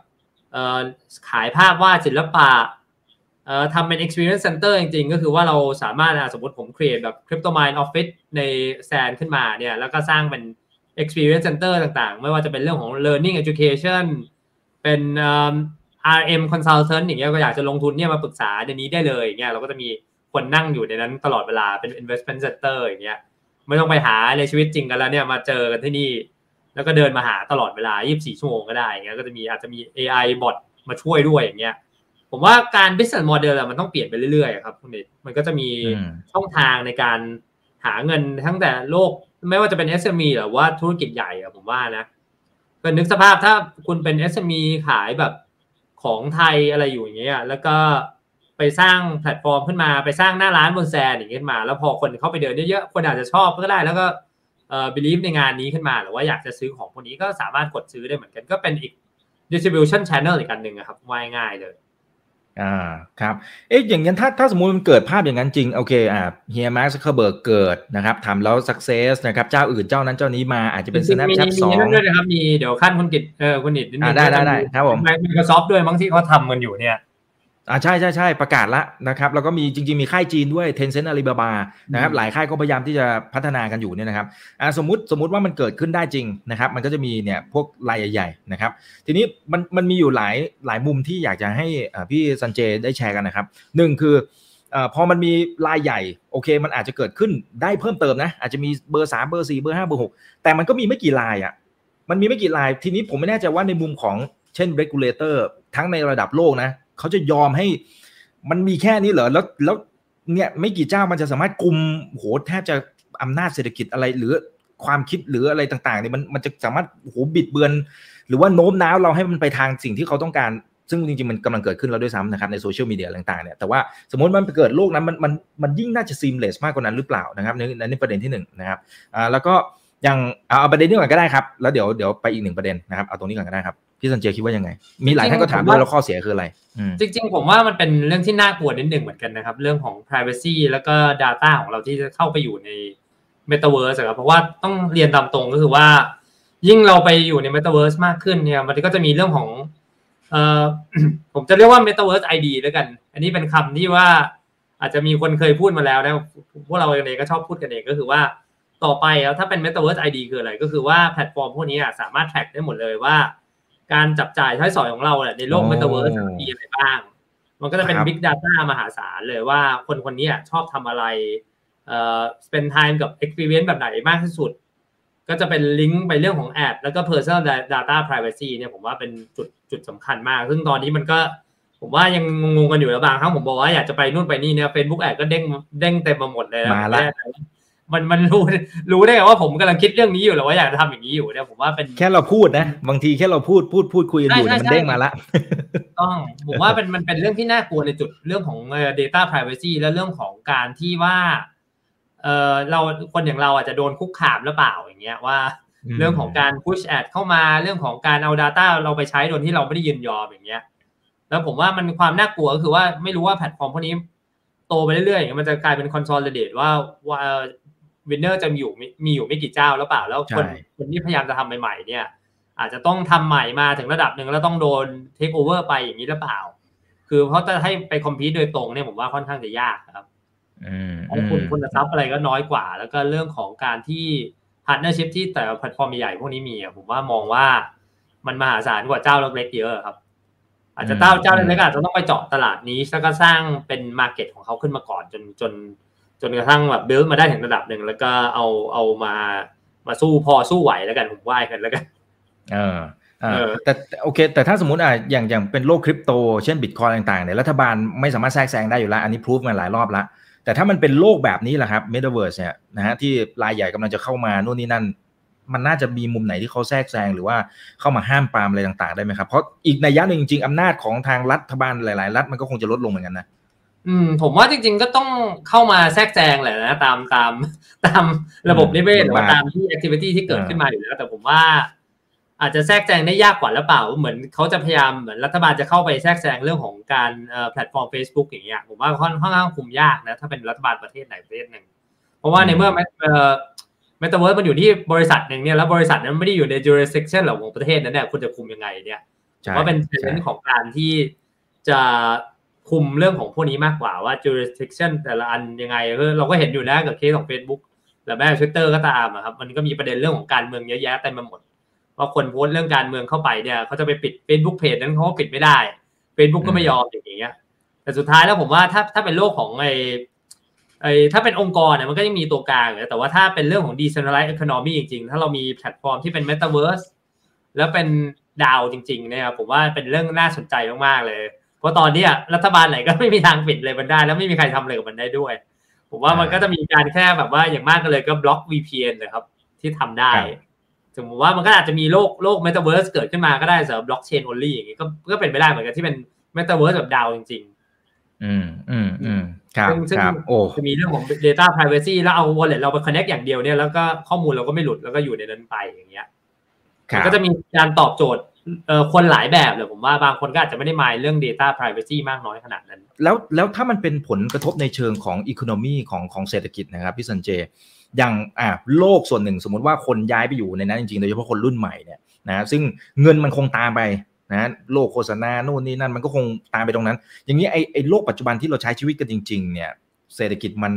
ขายภาพวาดศิลปะทำเป็น experience center จริงๆก็คือว่าเราสามารถสมมติผม create แบบ crypto mine office ใน Sand ขึ้นมาเนี่ยแล้วก็สร้างเป็น experience center ต่างๆไม่ว่าจะเป็นเรื่องของ learning education เป็นRM consultant อย่างเงี้ยก็อยากจะลงทุนเนี่ยมาปรึกษาในนี้ได้เลยอย่างเงี้ยเราก็จะมีคนนั่งอยู่ในนั้นตลอดเวลาเป็น investment center อย่างเงี้ยไม่ต้องไปหาในชีวิตจริงกันแล้วเนี่ยมาเจอกันที่นี่แล้วก็เดินมาหาตลอดเวลา24ชั่วโมงก็ได้อย่างเงี้ยก็จะมีอาจจะมี AI bot มาช่วยด้วยอย่างเงี้ยผมว่าการ business model มันต้องเปลี่ยนไปเรื่อยๆครับพวกนี้มันก็จะมีช่องทางในการหาเงินทั้งแต่โลกไม่ว่าจะเป็น SME หรือว่าธุรกิจใหญ่อ่ะผมว่านะก็นึกสภาพถ้าคุณเป็น SME ขายแบบของไทยอะไรอยู่อย่างเงี้ยแล้วก็ไปสร้างแพลตฟอร์มขึ้นมาไปสร้างหน้าร้านบนแซนอย่างเงี้ยมาแล้วพอคนเข้าไปเดินเยอะๆคนอาจจะชอบก็ได้แล้วก็believe ในงานนี้ขึ้นมาหรือว่าอยากจะซื้อของพวกนี้ก็สามารถกดซื้อได้เหมือนกันก็เป็นอีก distribution channel อีกอันนึงอ่ะครับง่ายๆเลยครับเอ๊ะอย่างงั้นถ้าสมมุติมันเกิดภาพอย่างนั้นจริงโอเคเฮียมาร์ค ซัคเคอร์เบิร์กเกิดนะครับทำแล้ว success นะครับเจ้าอื่นเจ้านั้นเจ้านี้มาอาจจะเป็น Snapchat 2ด้วยนะครับมีเดี๋ยวขั้นคุณกิจนิดนึงได้ครับผม Microsoft ด้วยบางที่เขาทำกันอยู่เนี่ยใช่ๆๆประกาศละนะครับแล้วก็มีจริงๆมีค่ายจีนด้วย Tencent Alibaba นะครับหลายค่ายก็พยายามที่จะพัฒนากันอยู่เนี่ยนะครับสมมุติว่ามันเกิดขึ้นได้จริงนะครับมันก็จะมีเนี่ยพวกรายใหญ่ๆนะครับทีนี้มันมีอยู่หลายมุมที่อยากจะให้พี่สัญเจได้แชร์กันนะครับ1คือพอมันมีรายใหญ่โอเคมันอาจจะเกิดขึ้นได้เพิ่มเติมนะอาจจะมีเบอร์3เบอร์4เบอร์5เบอร์6แต่มันก็มีไม่กี่รายอ่ะมันมีไม่กี่รายทีนี้ผมไม่แน่ใจว่าในมุมของเช่น regulator ทั้งในระดับโลกนะเขาจะยอมให้มันมีแค่นี้เหรอแล้วเนี่ยไม่กี่เจ้ามันจะสามารถกุมโหแทบจะอำนาจเศรษฐกิจอะไรหรือความคิดหรืออะไรต่างๆเนี่ยมันจะสามารถโหบิดเบือนหรือว่าโน้มน้าวเราให้มันไปทางสิ่งที่เขาต้องการซึ่งจริงๆมันกำลังเกิดขึ้นแล้วด้วยซ้ำนะครับในโซเชียลมีเดียต่างๆเนี่ยแต่ว่าสมมติมันเกิดโลกนั้นมันยิ่งน่าจะซีมเลสมากกว่านั้นหรือเปล่านะครับในประเด็นที่1 นะครับแล้วก็อย่างเอาประเด็นนี้ก่อนก็ได้ครับแล้วเดี๋ยวไปอีก1ประเด็นนะครับเอาตรงนี้ก่อนก็ได้ครับพี่สัญเจคิดว่ายังไงมีหลายท่านก็ถามด้วยแล้วข้อเสียคืออะไรจริงๆผมว่ามันเป็นเรื่องที่น่ากลัวนิดนึงเหมือนกันนะครับเรื่องของ privacy แล้วก็ data ของเราที่จะเข้าไปอยู่ใน metaverse อ่ะครับเพราะว่าต้องเรียนตามตรงก็คือว่ายิ่งเราไปอยู่ใน metaverse มากขึ้นเนี่ยมันก็จะมีเรื่องของผมจะเรียกว่า metaverse ID แล้วกันอันนี้เป็นคำที่ว่าอาจจะมีคนเคยพูดมาแล้วนะพวกเราเองก็ชอบพูดกันเองก็คือว่าต่อไปแล้วถ้าเป็น metaverse ID คืออะไรก็คือว่าแพลตฟอร์มพวกนี้สามารถแท็กได้หมดเลยว่าการจับจ่ายใช้สอยของเราเนี่ยในโลก Metaverse มีอะไรบ้างมันก็จะเป็น Big Data มหาศาลเลยว่าคนๆนี้ชอบทำอะไรspend time กับ experience แบบไหนมากที่สุดก็จะเป็นลิงก์ไปเรื่องของแอดแล้วก็ Personal Data Privacy เนี่ยผมว่าเป็นจุดสำคัญมากซึ่งตอนนี้มันก็ผมว่ายังงงกันอยู่แล้วบางครั้งผมบอกว่าอยากจะไปนู่นไปนี่เนี่ย Facebook แอดก็เด้งเต็มไปหมดเลยมาแล้วมันรู้ได้ไงว่าผมกำลังคิดเรื่องนี้อยู่หรือว่าอยากจะทำอย่างนี้อยู่เนี่ยผมว่าเป็นแค่เราพูดนะบางทีแค่เราพูดคุยกันอยู่มันเด้งมาละต้องผมว่ามันเป็นเรื่องที่น่ากลัวในจุดเรื่องของ data privacy และเรื่องของการที่ว่าเราคนอย่างเราอาจจะโดนคุกคามหรือเปล่าอย่างเงี้ยว่าเรื่องของการ push ad เข้ามาเรื่องของการเอา data เราไปใช้โดยที่เราไม่ได้ยินยอมอย่างเงี้ยแล้วผมว่ามันความน่ากลัวก็คือว่าไม่รู้ว่าแพลตฟอร์มพวกนี้โตไปเรื่อยๆอย่างเงี้ยมันจะกลายเป็น consolidate ว่าวินเนอร์จะมีอยู่ไม่กี่เจ้าแล้วเปล่าแล้วคนที่พยายามจะทำใหม่ๆเนี่ยอาจจะต้องทำใหม่มาถึงระดับหนึ่งแล้วต้องโดนเทคโอเวอร์ไปอย่างนี้หรือเปล่า คือเขาจะให้ไปคอมพีทโดยตรงเนี่ยผมว่าค่อนข้างจะยากครับคุณทรัพย์อะไรก็น้อยกว่าแล้วก็เรื่องของการที่พาร์ทเนอร์ชิพที่แต่แพลตฟอร์มใหญ่พวกนี้มีผมว่ามองว่ามันมหาศาลกว่าเจ้าเล็กๆเยอะครับอาจจะเจ้าเล็กๆอาจจะต้องไปเจาะตลาดนี้แล้วก็สร้างเป็นมาร์เก็ตของเขาขึ้นมาก่อนจนกระทั่งแบบbuildมาได้ถึงระดับหนึ่งแล้วก็เอามาสู้พอสู้ไหวแล้วกันผมว่ากันแล้วกันแต่โอเคแต่ถ้าสมมุติอย่างเป็นโลกคริปโตเช่นบิตคอยน์ต่างๆเนี่ยรัฐบาลไม่สามารถแทรกแซงได้อยู่แล้วอันนี้พิสูจน์มาหลายรอบแล้วแต่ถ้ามันเป็นโลกแบบนี้แหละครับเมตาเวิร์สเนี่ยนะฮะที่รายใหญ่กำลังจะเข้ามานู่นนี่นั่นมันน่าจะมีมุมไหนที่เขาแทรกแซงหรือว่าเข้ามาห้ามปรามอะไรต่างๆได้ไหมครับเพราะอีกนัยยะหนึ่งจริงๆอำนาจของทางรัฐบาลหลายๆรัฐมันก็คงจะลดลงเหมือนกันนะผมว่าจริงๆก็ต้องเข้ามาแทรกแซงแหละนะตามระบบนิเวศหรือว่าตามที่แอคทิวิตี้ที่เกิดขึ้นมาอยู่แล้วแต่ผมว่าอาจจะแทรกแซงได้ยากกว่าหรือเปล่าเหมือนเขาจะพยายามเหมือนรัฐบาลจะเข้าไปแทรกแซงเรื่องของการแพลตฟอร์ม Facebook อย่างเงี้ยผมว่าค่อนข้างคุมยากนะถ้าเป็นรัฐบาลประเทศไหนประเทศหนึ่งเพราะว่าในเมื่อเมตาเวิร์สมันอยู่ที่บริษัทหนึ่งเนี่ยแล้วบริษัทนั้นไม่ได้อยู่ใน jurisdiction ของประเทศนั้นเนี่ยคุณจะคุมยังไงเนี่ยผมว่าเป็นเรื่องของการที่จะคุมเรื่องของพวกนี้มากกว่าว่า jurisdiction แต่ละอันยังไงเราก็เห็นอยู่นะกับเคสของ Facebook และแม้ Twitter ก็ตามครับมันก็มีประเด็นเรื่องของการเมืองเยอะแยะเต็มไปหมดว่าคนโพสต์เรื่องการเมืองเข้าไปเนี่ยเขาจะไปปิด Facebook Page นั้นเขาก็ปิดไม่ได้ Facebook ก็ไม่ยอมอย่างเงี้ยแต่สุดท้ายแล้วผมว่าถ้าเป็นโลกของไอ้ถ้าเป็นองค์กรเนี่ยมันก็ยังมีตัวกลางแต่ว่าถ้าเป็นเรื่องของ Decentralized Economy จริงๆถ้าเรามีแพลตฟอร์มที่เป็น Metaverse แล้วเป็นดาวจริงๆเนี่ยผมว่าเป็นเรื่องน่าสนใจมากๆเลยเพราะตอนนี้รัฐบาลไหนก็ไม่มีทางปิดเลยมันได้แล้วไม่มีใครทำอะไรกับมันได้ด้วยผมว่ามันก็จะมีการแค่แบบว่าอย่างมากก็เลยก็บล็อก VPN นะครับที่ทำได้สมมติว่ามันก็อาจจะมีโลกเมตาเวิร์สเกิดขึ้นมาก็ได้สำหรับบล็อกเชน only อย่างงี้ก็เป็นไปได้เหมือนกันที่เป็นเมตาเวิร์สแบบดาวจริงๆครับโอ้จะมีเรื่องของ data privacy แล้วเอา wallet เราไป connect อย่างเดียวเนี่ยแล้วก็ข้อมูลเราก็ไม่หลุดแล้วก็อยู่ในนั้นไปอย่างเงี้ยก็จะมีการตอบโจทย์คนหลายแบบเลยผมว่าบางคนก็อาจจะไม่ได้มายเรื่อง data privacy มากน้อยขนาดนั้นแล้วถ้ามันเป็นผลกระทบในเชิงของ economy ของเศรษฐกิจนะครับพี่สัญเจอย่างโลกส่วนหนึ่งสมมติว่าคนย้ายไปอยู่ในนั้นจริงๆโดยเฉพาะคนรุ่นใหม่เนี่ยนะซึ่งเงินมันคงตามไปนะโลกโฆษณาโน่นนี่นั่นมันก็คงตามไปตรงนั้นอย่างนี้ไอ้โลกปัจจุบันที่เราใช้ชีวิตกันจริงๆเนี่ยเศรษฐกิจมัน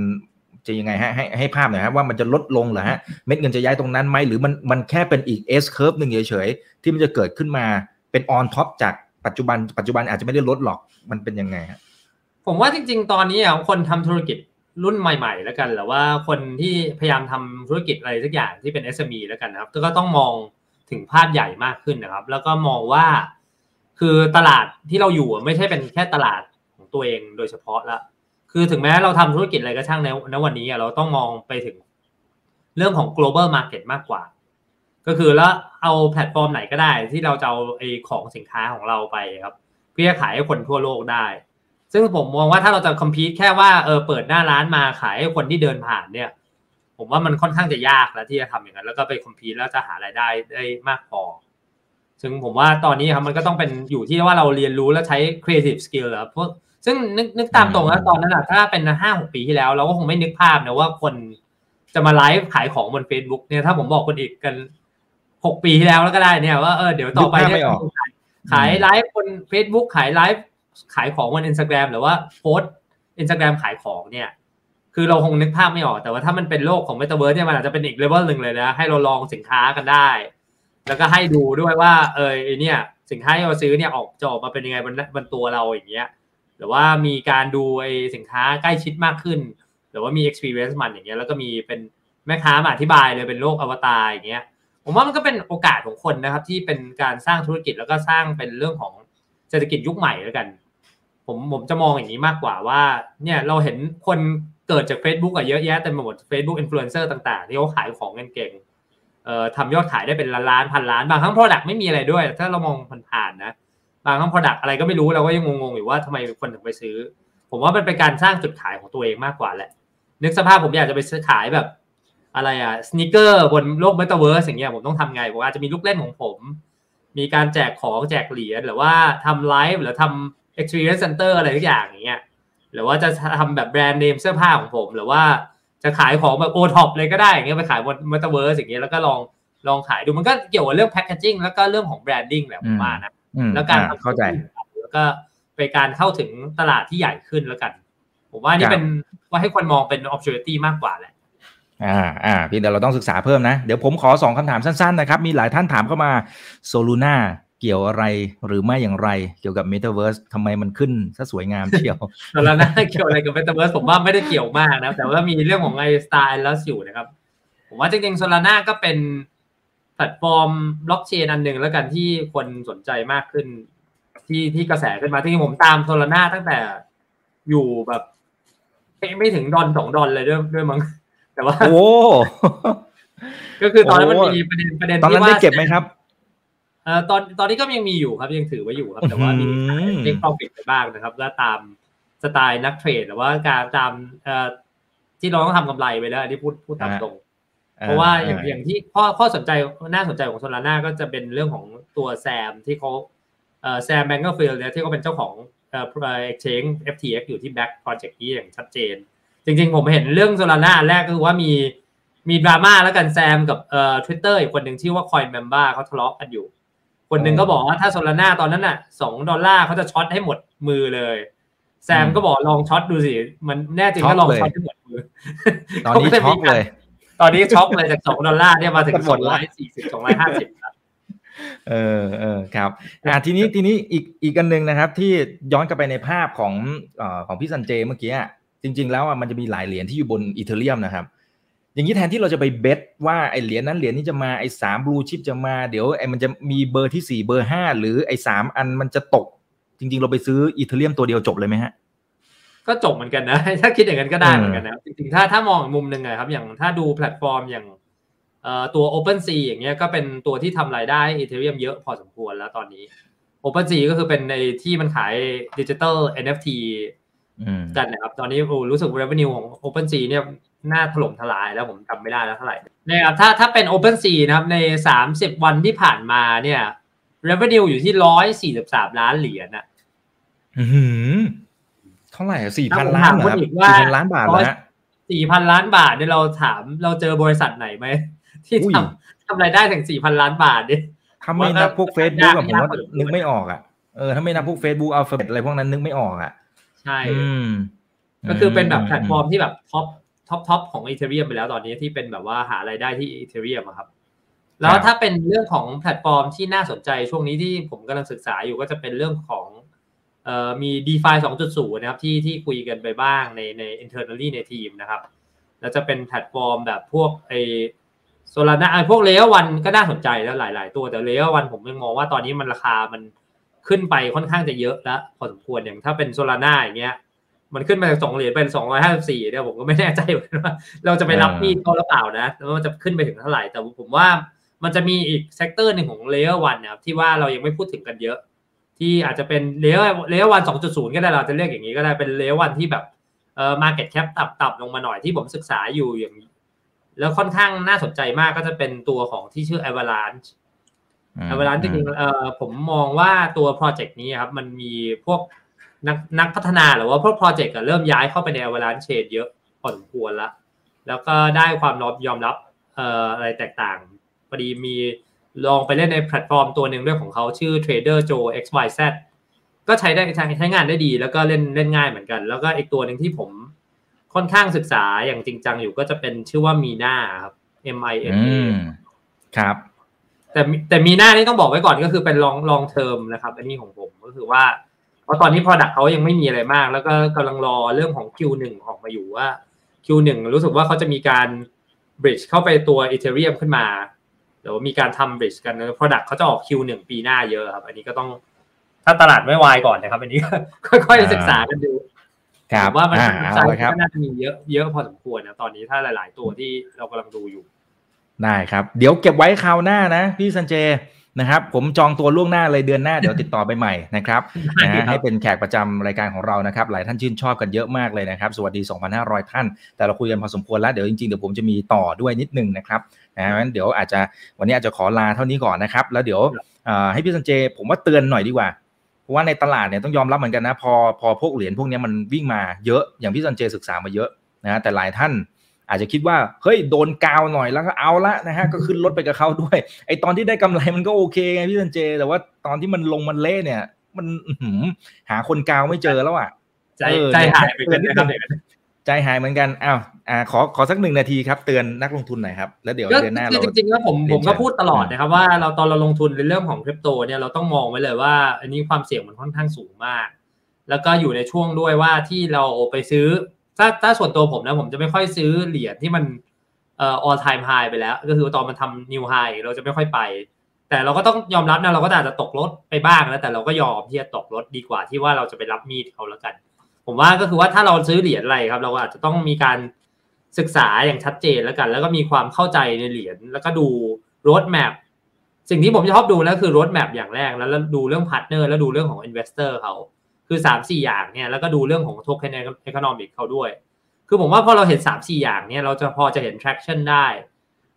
จะยังไงฮะให้ภาพหน่อยครับว่ามันจะลดลงเหรอฮะเม็ดเงินจะย้ายตรงนั้นไหมหรือมันแค่เป็นอีก S curve นึงเฉยๆที่มันจะเกิดขึ้นมาเป็น on top จากปัจจุบันอาจจะไม่ได้ลดหรอกมันเป็นยังไงฮะผมว่าจริงๆตอนนี้คนทำธุรกิจรุ่นใหม่ๆแล้วกันหรือว่าคนที่พยายามทำธุรกิจอะไรสักอย่างที่เป็น SME แล้วกันนะครับก็ต้องมองถึงภาพใหญ่มากขึ้นนะครับแล้วก็มองว่าคือตลาดที่เราอยู่ไม่ใช่เป็นแค่ตลาดของตัวเองโดยเฉพาะละคือถึงแม้เราทำธุรกิจอะไรก็ช่างในวันนี้เราต้องมองไปถึงเรื่องของ global market มากกว่าก็คือแล้วเอาแพลตฟอร์มไหนก็ได้ที่เราจะเอาไอ้ของสินค้าของเราไปครับเพื่อขายให้คนทั่วโลกได้ซึ่งผมมองว่าถ้าเราจะคอมพีทแค่ว่าเปิดหน้าร้านมาขายให้คนที่เดินผ่านเนี่ยผมว่ามันค่อนข้างจะยากแล้วที่จะทำอย่างนั้นแล้วก็ไปคอมพีทแล้วจะหารายได้ได้มากพอซึ่งผมว่าตอนนี้ครับมันก็ต้องเป็นอยู่ที่ว่าเราเรียนรู้และใช้ creative skill แล้วเพราะซึ่งนึกตามตรงนะตอนนั้นถ้าเป็น 5-6 ปีที่แล้วเราก็คงไม่นึกภาพนะว่าคนจะมาไลฟ์ขายของบน Facebook เนี่ยถ้าผมบอกคนอีกกัน6ปีที่แล้วก็ได้เนี่ยว่าเดี๋ยวต่อไปเนี่ยขายไลฟ์บน Facebook ขายไลฟ์ขายของบน Instagram หรือว่าโพสต์ Instagram ขายของเนี่ยคือเราคงนึกภาพไม่ออกแต่ว่าถ้ามันเป็นโลกของ Metaverse เนี่ยมันอาจจะเป็นอีกเลเวลนึงเลยนะให้เราลองสินค้ากันได้แล้วก็ให้ดูด้วยว่าเนี่ยสินค้าที่เราซื้อเนี่ยออกมาเป็นยังไงบนตัวเราอย่างเงี้ยหรือว่ามีการดูสินค้าใกล้ชิดมากขึ้นหรือว่ามี experience มันอย่างเงี้ยแล้วก็มีเป็นแม่ค้ามาอธิบายเลยเป็นโลกอวตารอย่างเงี้ยผมว่ามันก็เป็นโอกาสของคนนะครับที่เป็นการสร้างธุรกิจแล้วก็สร้างเป็นเรื่องของเศรษฐกิจยุคใหม่แล้วกันผมจะมองอย่างนี้มากกว่าว่าเนี่ยเราเห็นคนเกิดจาก Facebook เยอะแยะเต็มไปหมด Facebook Influencer ต่างๆที่เขาขายของเก่งทำยอดขายได้เป็นล้านๆพันล้านบางครั้ง product ไม่มีอะไรด้วยถ้าเรามองผ่านๆนะบางครั้ง product อะไรก็ไม่รู้เราก็ยังงงๆอยู่ว่าทำไมคนถึงไปซื้อผมว่ามันเป็นการสร้างจุดขายของตัวเองมากกว่าแหละนึกสภาพผมอยากจะไปขายแบบอะไรสนิเกอร์บนโลก Metaverse อย่างเงี้ยผมต้องทำไงผมอาจจะมีลูกเล่นของผมมีการแจกของแจกเหรียญหรือว่าทำไลฟ์หรือทำexperience center อะไรทุกอย่างอย่างเงี้ยหรือว่าจะทำแบบแบรนด์เนมเสื้อผ้าของผมหรือว่าจะขายของแบบ O-Top เลยก็ได้อย่างเงี้ยไปขายบน Metaverse อย่างเงี้ยแล้วก็ลองขายดูมันก็เกี่ยวกับเรื่อง packaging แล้วก็เรื่องของ branding แหละผมว่านะแล้วการเข้าใจแล้วก็ เป็นการเข้าถึงตลาดที่ใหญ่ขึ้นแล้วกันผมว่านี่เป็นว่าให้คนมองเป็น opportunity มากกว่าแหละพี่เดี๋ยวเราต้องศึกษาเพิ่มนะเดี๋ยวผมขอ2คำถามสั้นๆนะครับมีหลายท่านถามเข้ามา Solana เกี่ยวอะไรหรือไม่อย่างไรเกี่ยวกับ Metaverse ทำไมมันขึ้นซะสวยงามเชียว Solana เกี่ยวอะไรกับ Metaverse ผมว่าไม่ได้เกี่ยวมากนะแต่ว่ามีเรื่องของไลฟ์สไตล์แล้วอยู่นะครับผมว่าจริงๆ Solana ก็เป็นแพลตฟอร์มบล็อกเชนอันหนึ่งแล้วกันที่คนสนใจมากขึ้นที่กระแสขึ้นมาที่ผมตาม Solana ตั้งแต่อยู่แบบไม่ถึงดอน2ดอนเลยด้วยมั้งแต่ว่าโอ้ก็คือตอนนั้นมันมีประเด็นที่ว่าตอนนั้นได้เก็บไหมครับตอนนี้ก็ยังมีอยู่ครับยังถือไว้อยู่ครับแต่ว่ามีเล็กๆปิดไปบ้างนะครับแล้วตามสไตล์นักเทรดหรือว่าการตามที่เราต้องทำกำไรไปแล้วอันนี้พูดตามตรงเพราะว่าอย่างที่ข้อสนใจน่าสนใจของโซลาร่าก็จะเป็นเรื่องของตัวแซมที่เขาแซมแบงก์เฟิลเนี่ยที่เขาเป็นเจ้าของexchange FTX อยู่ที่ Back Project นี้อย่างชัดเจนจริงๆผมเห็นเรื่อง Solana แรกก็คือว่ามีดราม่าแล้วกันแซมกับTwitter อีกคนหนึ่งชื่อว่า Coin Member เขาทะเลาะกันอยู่คนหนึ่งก็บอกว่าถ้า Solana ตอนนั้นน่ะ$2เขาจะช็อตให้หมดมือเลยแซมก็บอกลองช็อตดูสิมันแน่จริงก็ลองช็อตให้หมดมือตอนนี้ช็อตเลยตอนนี้ช็อตเลยจาก$2เนี่ยมาถึง$240-$250ครับครับทีนี้อีกอันนึงนะครับที่ย้อนกลับไปในภาพของพี่สันเจเมื่อกี้จริงๆแล้วมันจะมีหลายเหรียญที่อยู่บน Ethereum นะครับอย่างนี้แทนที่เราจะไปเบสว่าไอ้เหรียญนั้นเหรียญนี้จะมาไอ้3 blue chip จะมาเดี๋ยวไอ้มันจะมีเบอร์ที่4เบอร์5หรือไอ้3อันมันจะตกจริงๆเราไปซื้อ Ethereum ตัวเดียวจบเลยมั้ยฮะก็จบเหมือนกันนะถ้าคิดอย่างนั้นก็ได้เหมือนกันนะจริงๆถ้ามองมุมนึงอ่ะครับอย่างถ้าดูแพลตฟอร์มอย่างตัว OpenSea อย่างเงี้ยก็เป็นตัวที่ทำรายได้ Ethereum เยอะพอสมควรแล้วตอนนี้ OpenSea ก็คือเป็นในที่มันขาย Digital NFTกันนะครับตอนนี้รู้สึก revenue ของ OpenSea เนี่ยน่าถล่มทลายแล้วผมจำไม่ได้แล้วเท่าไหร่นะครับถ้าเป็น OpenSea นะครับใน30วันที่ผ่านมาเนี่ย revenue อยู่ที่$143 ล้านนะเท่าไหร่ 4,000 ล้านนะครับ 4,000 ล้านบาทนะ 4,000 ล้านบาทเนี่ยเราเจอบริษัทไหนไหมที่ทำรายได้ถึง 4,000 ล้านบาทเนี่ยทำไม่นับพวก Facebook กับผมว่านึกไม่ออกอ่ะถ้าไม่นับพวก Facebook Alphabet อะไรพวกนั้นนึกไม่ออกอ่ะใช่ก็คือเป็นแบบแพลตฟอร์มที่แบบท็อปของ Ethereum ไปแล้วตอนนี้ที่เป็นแบบว่าหารายได้ที่ Ethereum อ่ะครับแล้วถ้าเป็นเรื่องของแพลตฟอร์มที่น่าสนใจช่วงนี้ที่ผมกำลังศึกษาอยู่ก็จะเป็นเรื่องของมี DeFi 2.0 นะครับที่คุยกันไปบ้างใน internally ในทีมนะครับแล้วจะเป็นแพลตฟอร์มแบบพวกไอ้ Solana พวก Layer 1ก็น่าสนใจแล้วหลายๆตัวแต่ Layer 1ผมยังมองว่าตอนนี้มันราคามันขึ้นไปค่อนข้างจะเยอะแล้วพอสมควรอย่างถ้าเป็น Solana อย่างเงี้ยมันขึ้นมาจาก2เหรียญเป็น254เนี่ยผมก็ไม่แน่ใจว่าเราจะไปรับมีดเขาหรือเปล่านะแล้วมันจะขึ้นไปถึงเท่าไหร่แต่ผมว่ามันจะมีอีกเซกเตอร์นึงของ Layer 1นะครับที่ว่าเรายังไม่พูดถึงกันเยอะที่อาจจะเป็น Layer 1 2.0 ก็ได้เราจะเรียกอย่างนี้ก็ได้เป็น Layer 1ที่แบบmarket cap ต่ำๆลงมาหน่อยที่ผมศึกษาอยู่อย่างแล้วค่อนข้างน่าสนใจมากก็จะเป็นตัวของที่ชื่อ Avalanche Avalanche จริงๆผมมองว่าตัวโปรเจกต์นี้ครับมันมีพวกนักพัฒนาหรือว่าพวกโปรเจกต์ก็เริ่มย้ายเข้าไปใน Avalanche Chain เยอะพอสมควรแล้วก็ได้ความยอมรับอะไรแตกต่างพอดีมีลองไปเล่นในแพลตฟอร์มตัวหนึ่งด้วยของเขาชื่อ Trader Joe XYZ ก็ใช้งานได้ดีแล้วก็เล่นง่ายเหมือนกันแล้วก็อีกตัวหนึ่งที่ผมค่อนข้างศึกษาอย่างจริงจังอยู่ก็จะเป็นชื่อว่า MINA ครับ MINA ครับแต่ MINA นี่ต้องบอกไว้ก่อนก็คือเป็นlong term นะครับอันนี้ของผมก็คือว่าเพราะตอนนี้ product เขายังไม่มีอะไรมากแล้วก็กำลังรอเรื่องของ Q1 ออกมาอยู่ว่า Q1 รู้สึกว่าเขาจะมีการ bridge เข้าไปตัว Ethereum ขึ้นมาเดี๋ยวมีการทำ bridge กันแล้ว product เขาจะออก Q1 ปีหน้าเยอะครับอันนี้ก็ต้องถ้าตลาดไม่วายก่อนนะครับอันนี้ค่อยๆศึกษากันดูว่ามันน่าจะมีเยอะพอสมควรนะตอนนี้ถ้าหลายๆตัวที่เรากำลังดูอยู่ได้ครับเดี๋ยวเก็บไว้คราวหน้านะพี่สัญเจนะครับผมจองตัวล่วงหน้าเลยเดือนหน้าเดี๋ยวติดต่อไปใหม่นะครับนะให้เป็นแขกประจำรายการของเรานะครับหลายท่านชื่นชอบกันเยอะมากเลยนะครับสวัสดี 2,500 ท่านแต่เราคุยกันพอสมควรแล้วเดี๋ยวจริงๆเดี๋ยวผมจะมีต่อด้วยนิดนึงนะครับนะงั้นเดี๋ยววันนี้อาจจะขอลาเท่านี้ก่อนนะครับแล้วเดี๋ยวให้พี่สัญเจผมว่าเตือนหน่อยดีกว่าเพราะว่าในตลาดเนี่ยต้องยอมรับเหมือนกันนะพอพวกเหรียญพวกนี้มันวิ่งมาเยอะอย่างพี่สัญเจศึกษามาเยอะนะแต่หลายท่านอาจจะคิดว่าเฮ้ยโดนกาวหน่อยแล้วก็เอาละนะฮะก็ขึ้นรถไปกับเขาด้วยไอตอนที่ได้กำไรมันก็โอเคไงพี่สัญเจแต่ว่าตอนที่มันลงมันเละเนี่ย มันหาคนกาวไม่เจอแล้วอ่ะใจหายไปเลยนะครับใจหายเหมือนกันอ้าวขอสัก1นาทีครับเตือนนักลงทุนหน่อยครับแล้วเดี๋ยวเดือนหน้าเราจริงๆแล้วผมก็พูดตลอดนะครับว่าเราตอนเราลงทุนในเรื่องของคริปโตเนี่ยเราต้องมองไว้เลยว่าอันนี้ความเสี่ยงมันค่อนข้างสูงมากแล้วก็อยู่ในช่วงด้วยว่าที่เราไปซื้อถ้าส่วนตัวผมนะผมจะไม่ค่อยซื้อเหรียญที่มันall time high ไปแล้วก็คือตอนมันทำ new high เราจะไม่ค่อยไปแต่เราก็ต้องยอมรับนะเราก็อาจจะตกรถไปบ้างนะแต่เราก็ยอมที่จะตกรถดีกว่าที่ว่าเราจะไปรับมีดเขาแล้วกันผมว่าก็คือว่าถ้าเราซื้อเหรียญอะไรครับเราอาจจะต้องมีการศึกษาอย่างชัดเจนแล้วกันแล้วก็มีความเข้าใจในเหรียญแล้วก็ดู road map สิ่งที่ผมชอบดูนะคือ road map อย่างแรกแล้วดูเรื่อง partner แล้วดูเรื่องของ investor เขาคือ 3-4 อย่างเนี่ยแล้วก็ดูเรื่องของ token economic เขาด้วยคือผมว่าพอเราเห็น 3-4 อย่างเนี่ยเราจะพอจะเห็น traction ได้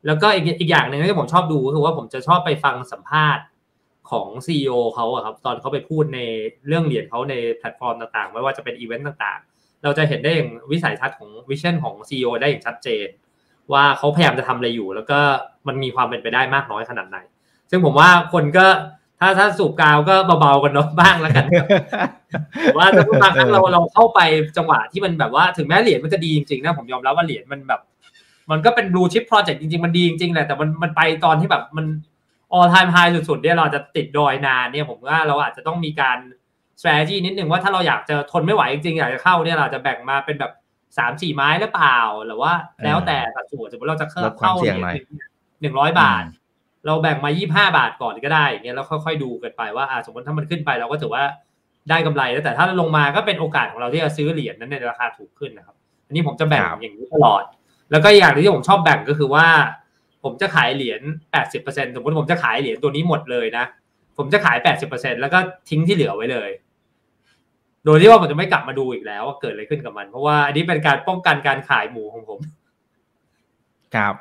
แล้วก็อีกอย่างนึงที่ผมชอบดูคือว่าผมจะชอบไปฟังสัมภาษณ์ของ CEO เขาอะครับตอนเขาไปพูดในเรื่องเหรียญเขาในแพลตฟอร์มต่างๆไม่ว่าจะเป็นอีเวนต์ต่างๆเราจะเห็นได้อย่างวิสัยทัศน์ของวิชั่นของ CEO ได้อย่างชัดเจนว่าเขาพยายามจะทำอะไรอยู่แล้วก็มันมีความเป็นไปได้มากน้อยขนาดไหนซึ่งผมว่าคนก็ถ้าสูบกาวก็เบาๆกันเนาะบ้างแล้วกันว่าถ้าบางครั้งเราเข้าไปจังหวะที่มันแบบว่าถึงแม้เหรียญมันจะดีจริงๆนะผมยอมรับว่าเหรียญมันแบบมันก็เป็น blue chip project จริงๆมันดีจริงๆแหละแต่มันไปตอนที่แบบมัน all time high สุดๆเนี่ยเราจะติดดอยนานเนี่ยผมว่าเราอาจจะต้องมีการ strategy นิดนึงว่าถ้าเราอยากจะทนไม่ไหวจริงๆอยากจะเข้าเนี่ยเราจะแบ่งมาเป็นแบบ 3-4 ไม้หรือเปล่าหรือว่าแล้วแต่สัดส่วนสมมุติเราจะเข้า100 บาทเราแบ่งมา25 บาทก่อนก็ได้อย่างเงี้ยแล้วค่อยๆดูกันไปว่าสมมติถ้ามันขึ้นไปเราก็ถือว่าได้กำไรแล้วแต่ถ้าลงมาก็เป็นโอกาสของเราที่จะซื้อเหรียญนั้นในราคาถูกขึ้นนะครับอันนี้ผมจะแบ่งอย่างนี้ตลอดแล้วก็อย่างที่ผมชอบแบ่งก็คือว่าผมจะขายเหรียญ 80% สมมติผมจะขายเหรียญตัวนี้หมดเลยนะผมจะขาย 80% แล้วก็ทิ้งที่เหลือไว้เลยโดยที่ว่าผมจะไม่กลับมาดูอีกแล้วว่าเกิดอะไรขึ้นกับมันเพราะว่าอันนี้เป็นการป้องกันการขายหมูของผม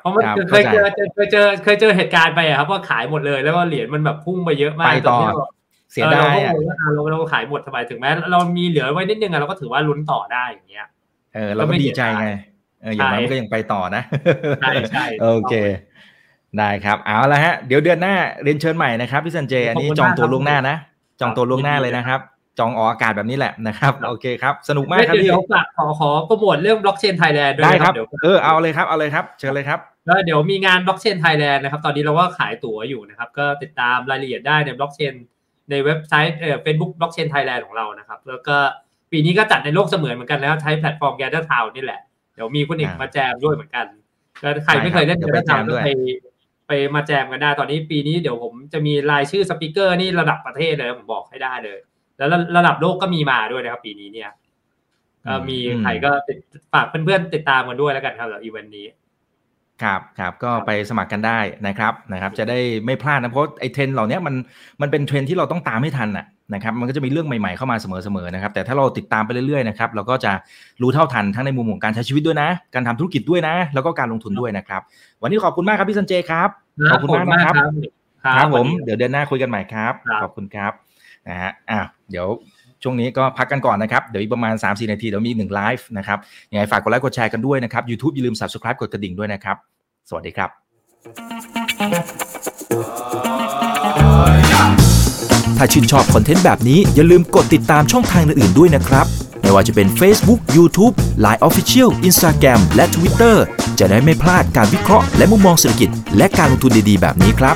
เพราะมันเคยเจอเหตุการณ์ไปครับว่าขายหมดเลยแล้วว่าเหรียญมันแบบพุ่งไปเยอะมากไปต่อเสียดายเราขายหมดทำไมถึงแม้เรามีเหลือไว้นิดนึงเราก็ถือว่าลุ้นต่อได้อย่างเงี้ยเราก็ดีใจไงอย่างนั้นก็ยังไปต่อนะใช่โอเคได้ครับเอาละฮะเดี๋ยวเดือนหน้าเรียนเชิญใหม่นะครับพี่สัญเจอันนี้จองตัวล่วงหน้านะจองตัวล่วงหน้าเลยนะครับจองออกอากาศแบบนี้แหละนะครับโอเคครับสนุกมากครับพี่เดี๋ยวฝากขอโปรโมทเรื่อง Blockchain Thailand ด้วยนะครับเดี๋ยวเอาเลยครับเอาเลยครับเชิญเลยครับแล้วเดี๋ยวมีงาน Blockchain Thailand นะครับตอนนี้เราก็ขายตั๋วอยู่นะครับก็ติดตามรายละเอียดได้ใน Blockchain ในเว็บไซต์Facebook Blockchain Thailand ของเรานะครับแล้วก็ปีนี้ก็จัดในโลกเสมือนเหมือนกันแล้วใช้แพลตฟอร์ม Gather Town นี่แหละเดี๋ยวมีคนอีกมาแจมด้วยเหมือนกันก็ใครไม่เคยเล่น Gather Town ด้วยไปมาแจมกันได้ตอนนี้ปีนี้เดี๋ยวผมจะมีรายชื่อสปีกเกอร์นี่ระดับประเทศเลยผมบอกให้ได้เลยแล้วระดับโลกก็มีมาด้วยนะครับปีนี้เนี่ยมีใครก็ฝากเพื่อนๆติดตามกันด้วยแล้วกันครับสำหรับอีเวนต์นี้ครับครับก็ไปสมัครกันได้นะครับจะได้ไม่พลาดนะเพราะไอ้เทรนด์เหล่านี้มันเป็นเทรนด์ที่เราต้องตามให้ทันน่ะนะครับมันก็จะมีเรื่องใหม่ๆเข้ามาเสมอๆนะครับแต่ถ้าเราติดตามไปเรื่อยๆนะครับเราก็จะรู้เท่าทันทั้งในมุมของการใช้ชีวิตด้วยนะการทำธุรกิจด้วยนะแล้วก็การลงทุนด้วยนะครับวันนี้ขอบคุณมากครับพี่สัญเจครับขอบคุณมากนะครับครับผมเดี๋ยวเดือนหน้าคุยกันใหม่ครับขอบคุณครับนะฮะเดี๋ยวช่วงนี้ก็พักกันก่อนนะครับเดี๋ยวอีกประมาณ 3-4 นาทีเดี๋ยวมี1ไลฟ์นะครับยังไงฝากกดไลค์กดแชร์กันด้วยนะครับ YouTube อย่าลืม Subscribe กดกระดิ่งด้วยนะครับสวัสดีครับถ้าชื่นชอบคอนเทนต์แบบนี้อย่าลืมกดติดตามช่องทางอื่นๆด้วยนะครับไม่ว่าจะเป็น Facebook YouTube Line Official Instagram และ Twitter จะได้ไม่พลาดการวิเคราะห์และมุมมองเศรษฐกิจและการลงทุนดีๆแบบนี้ครับ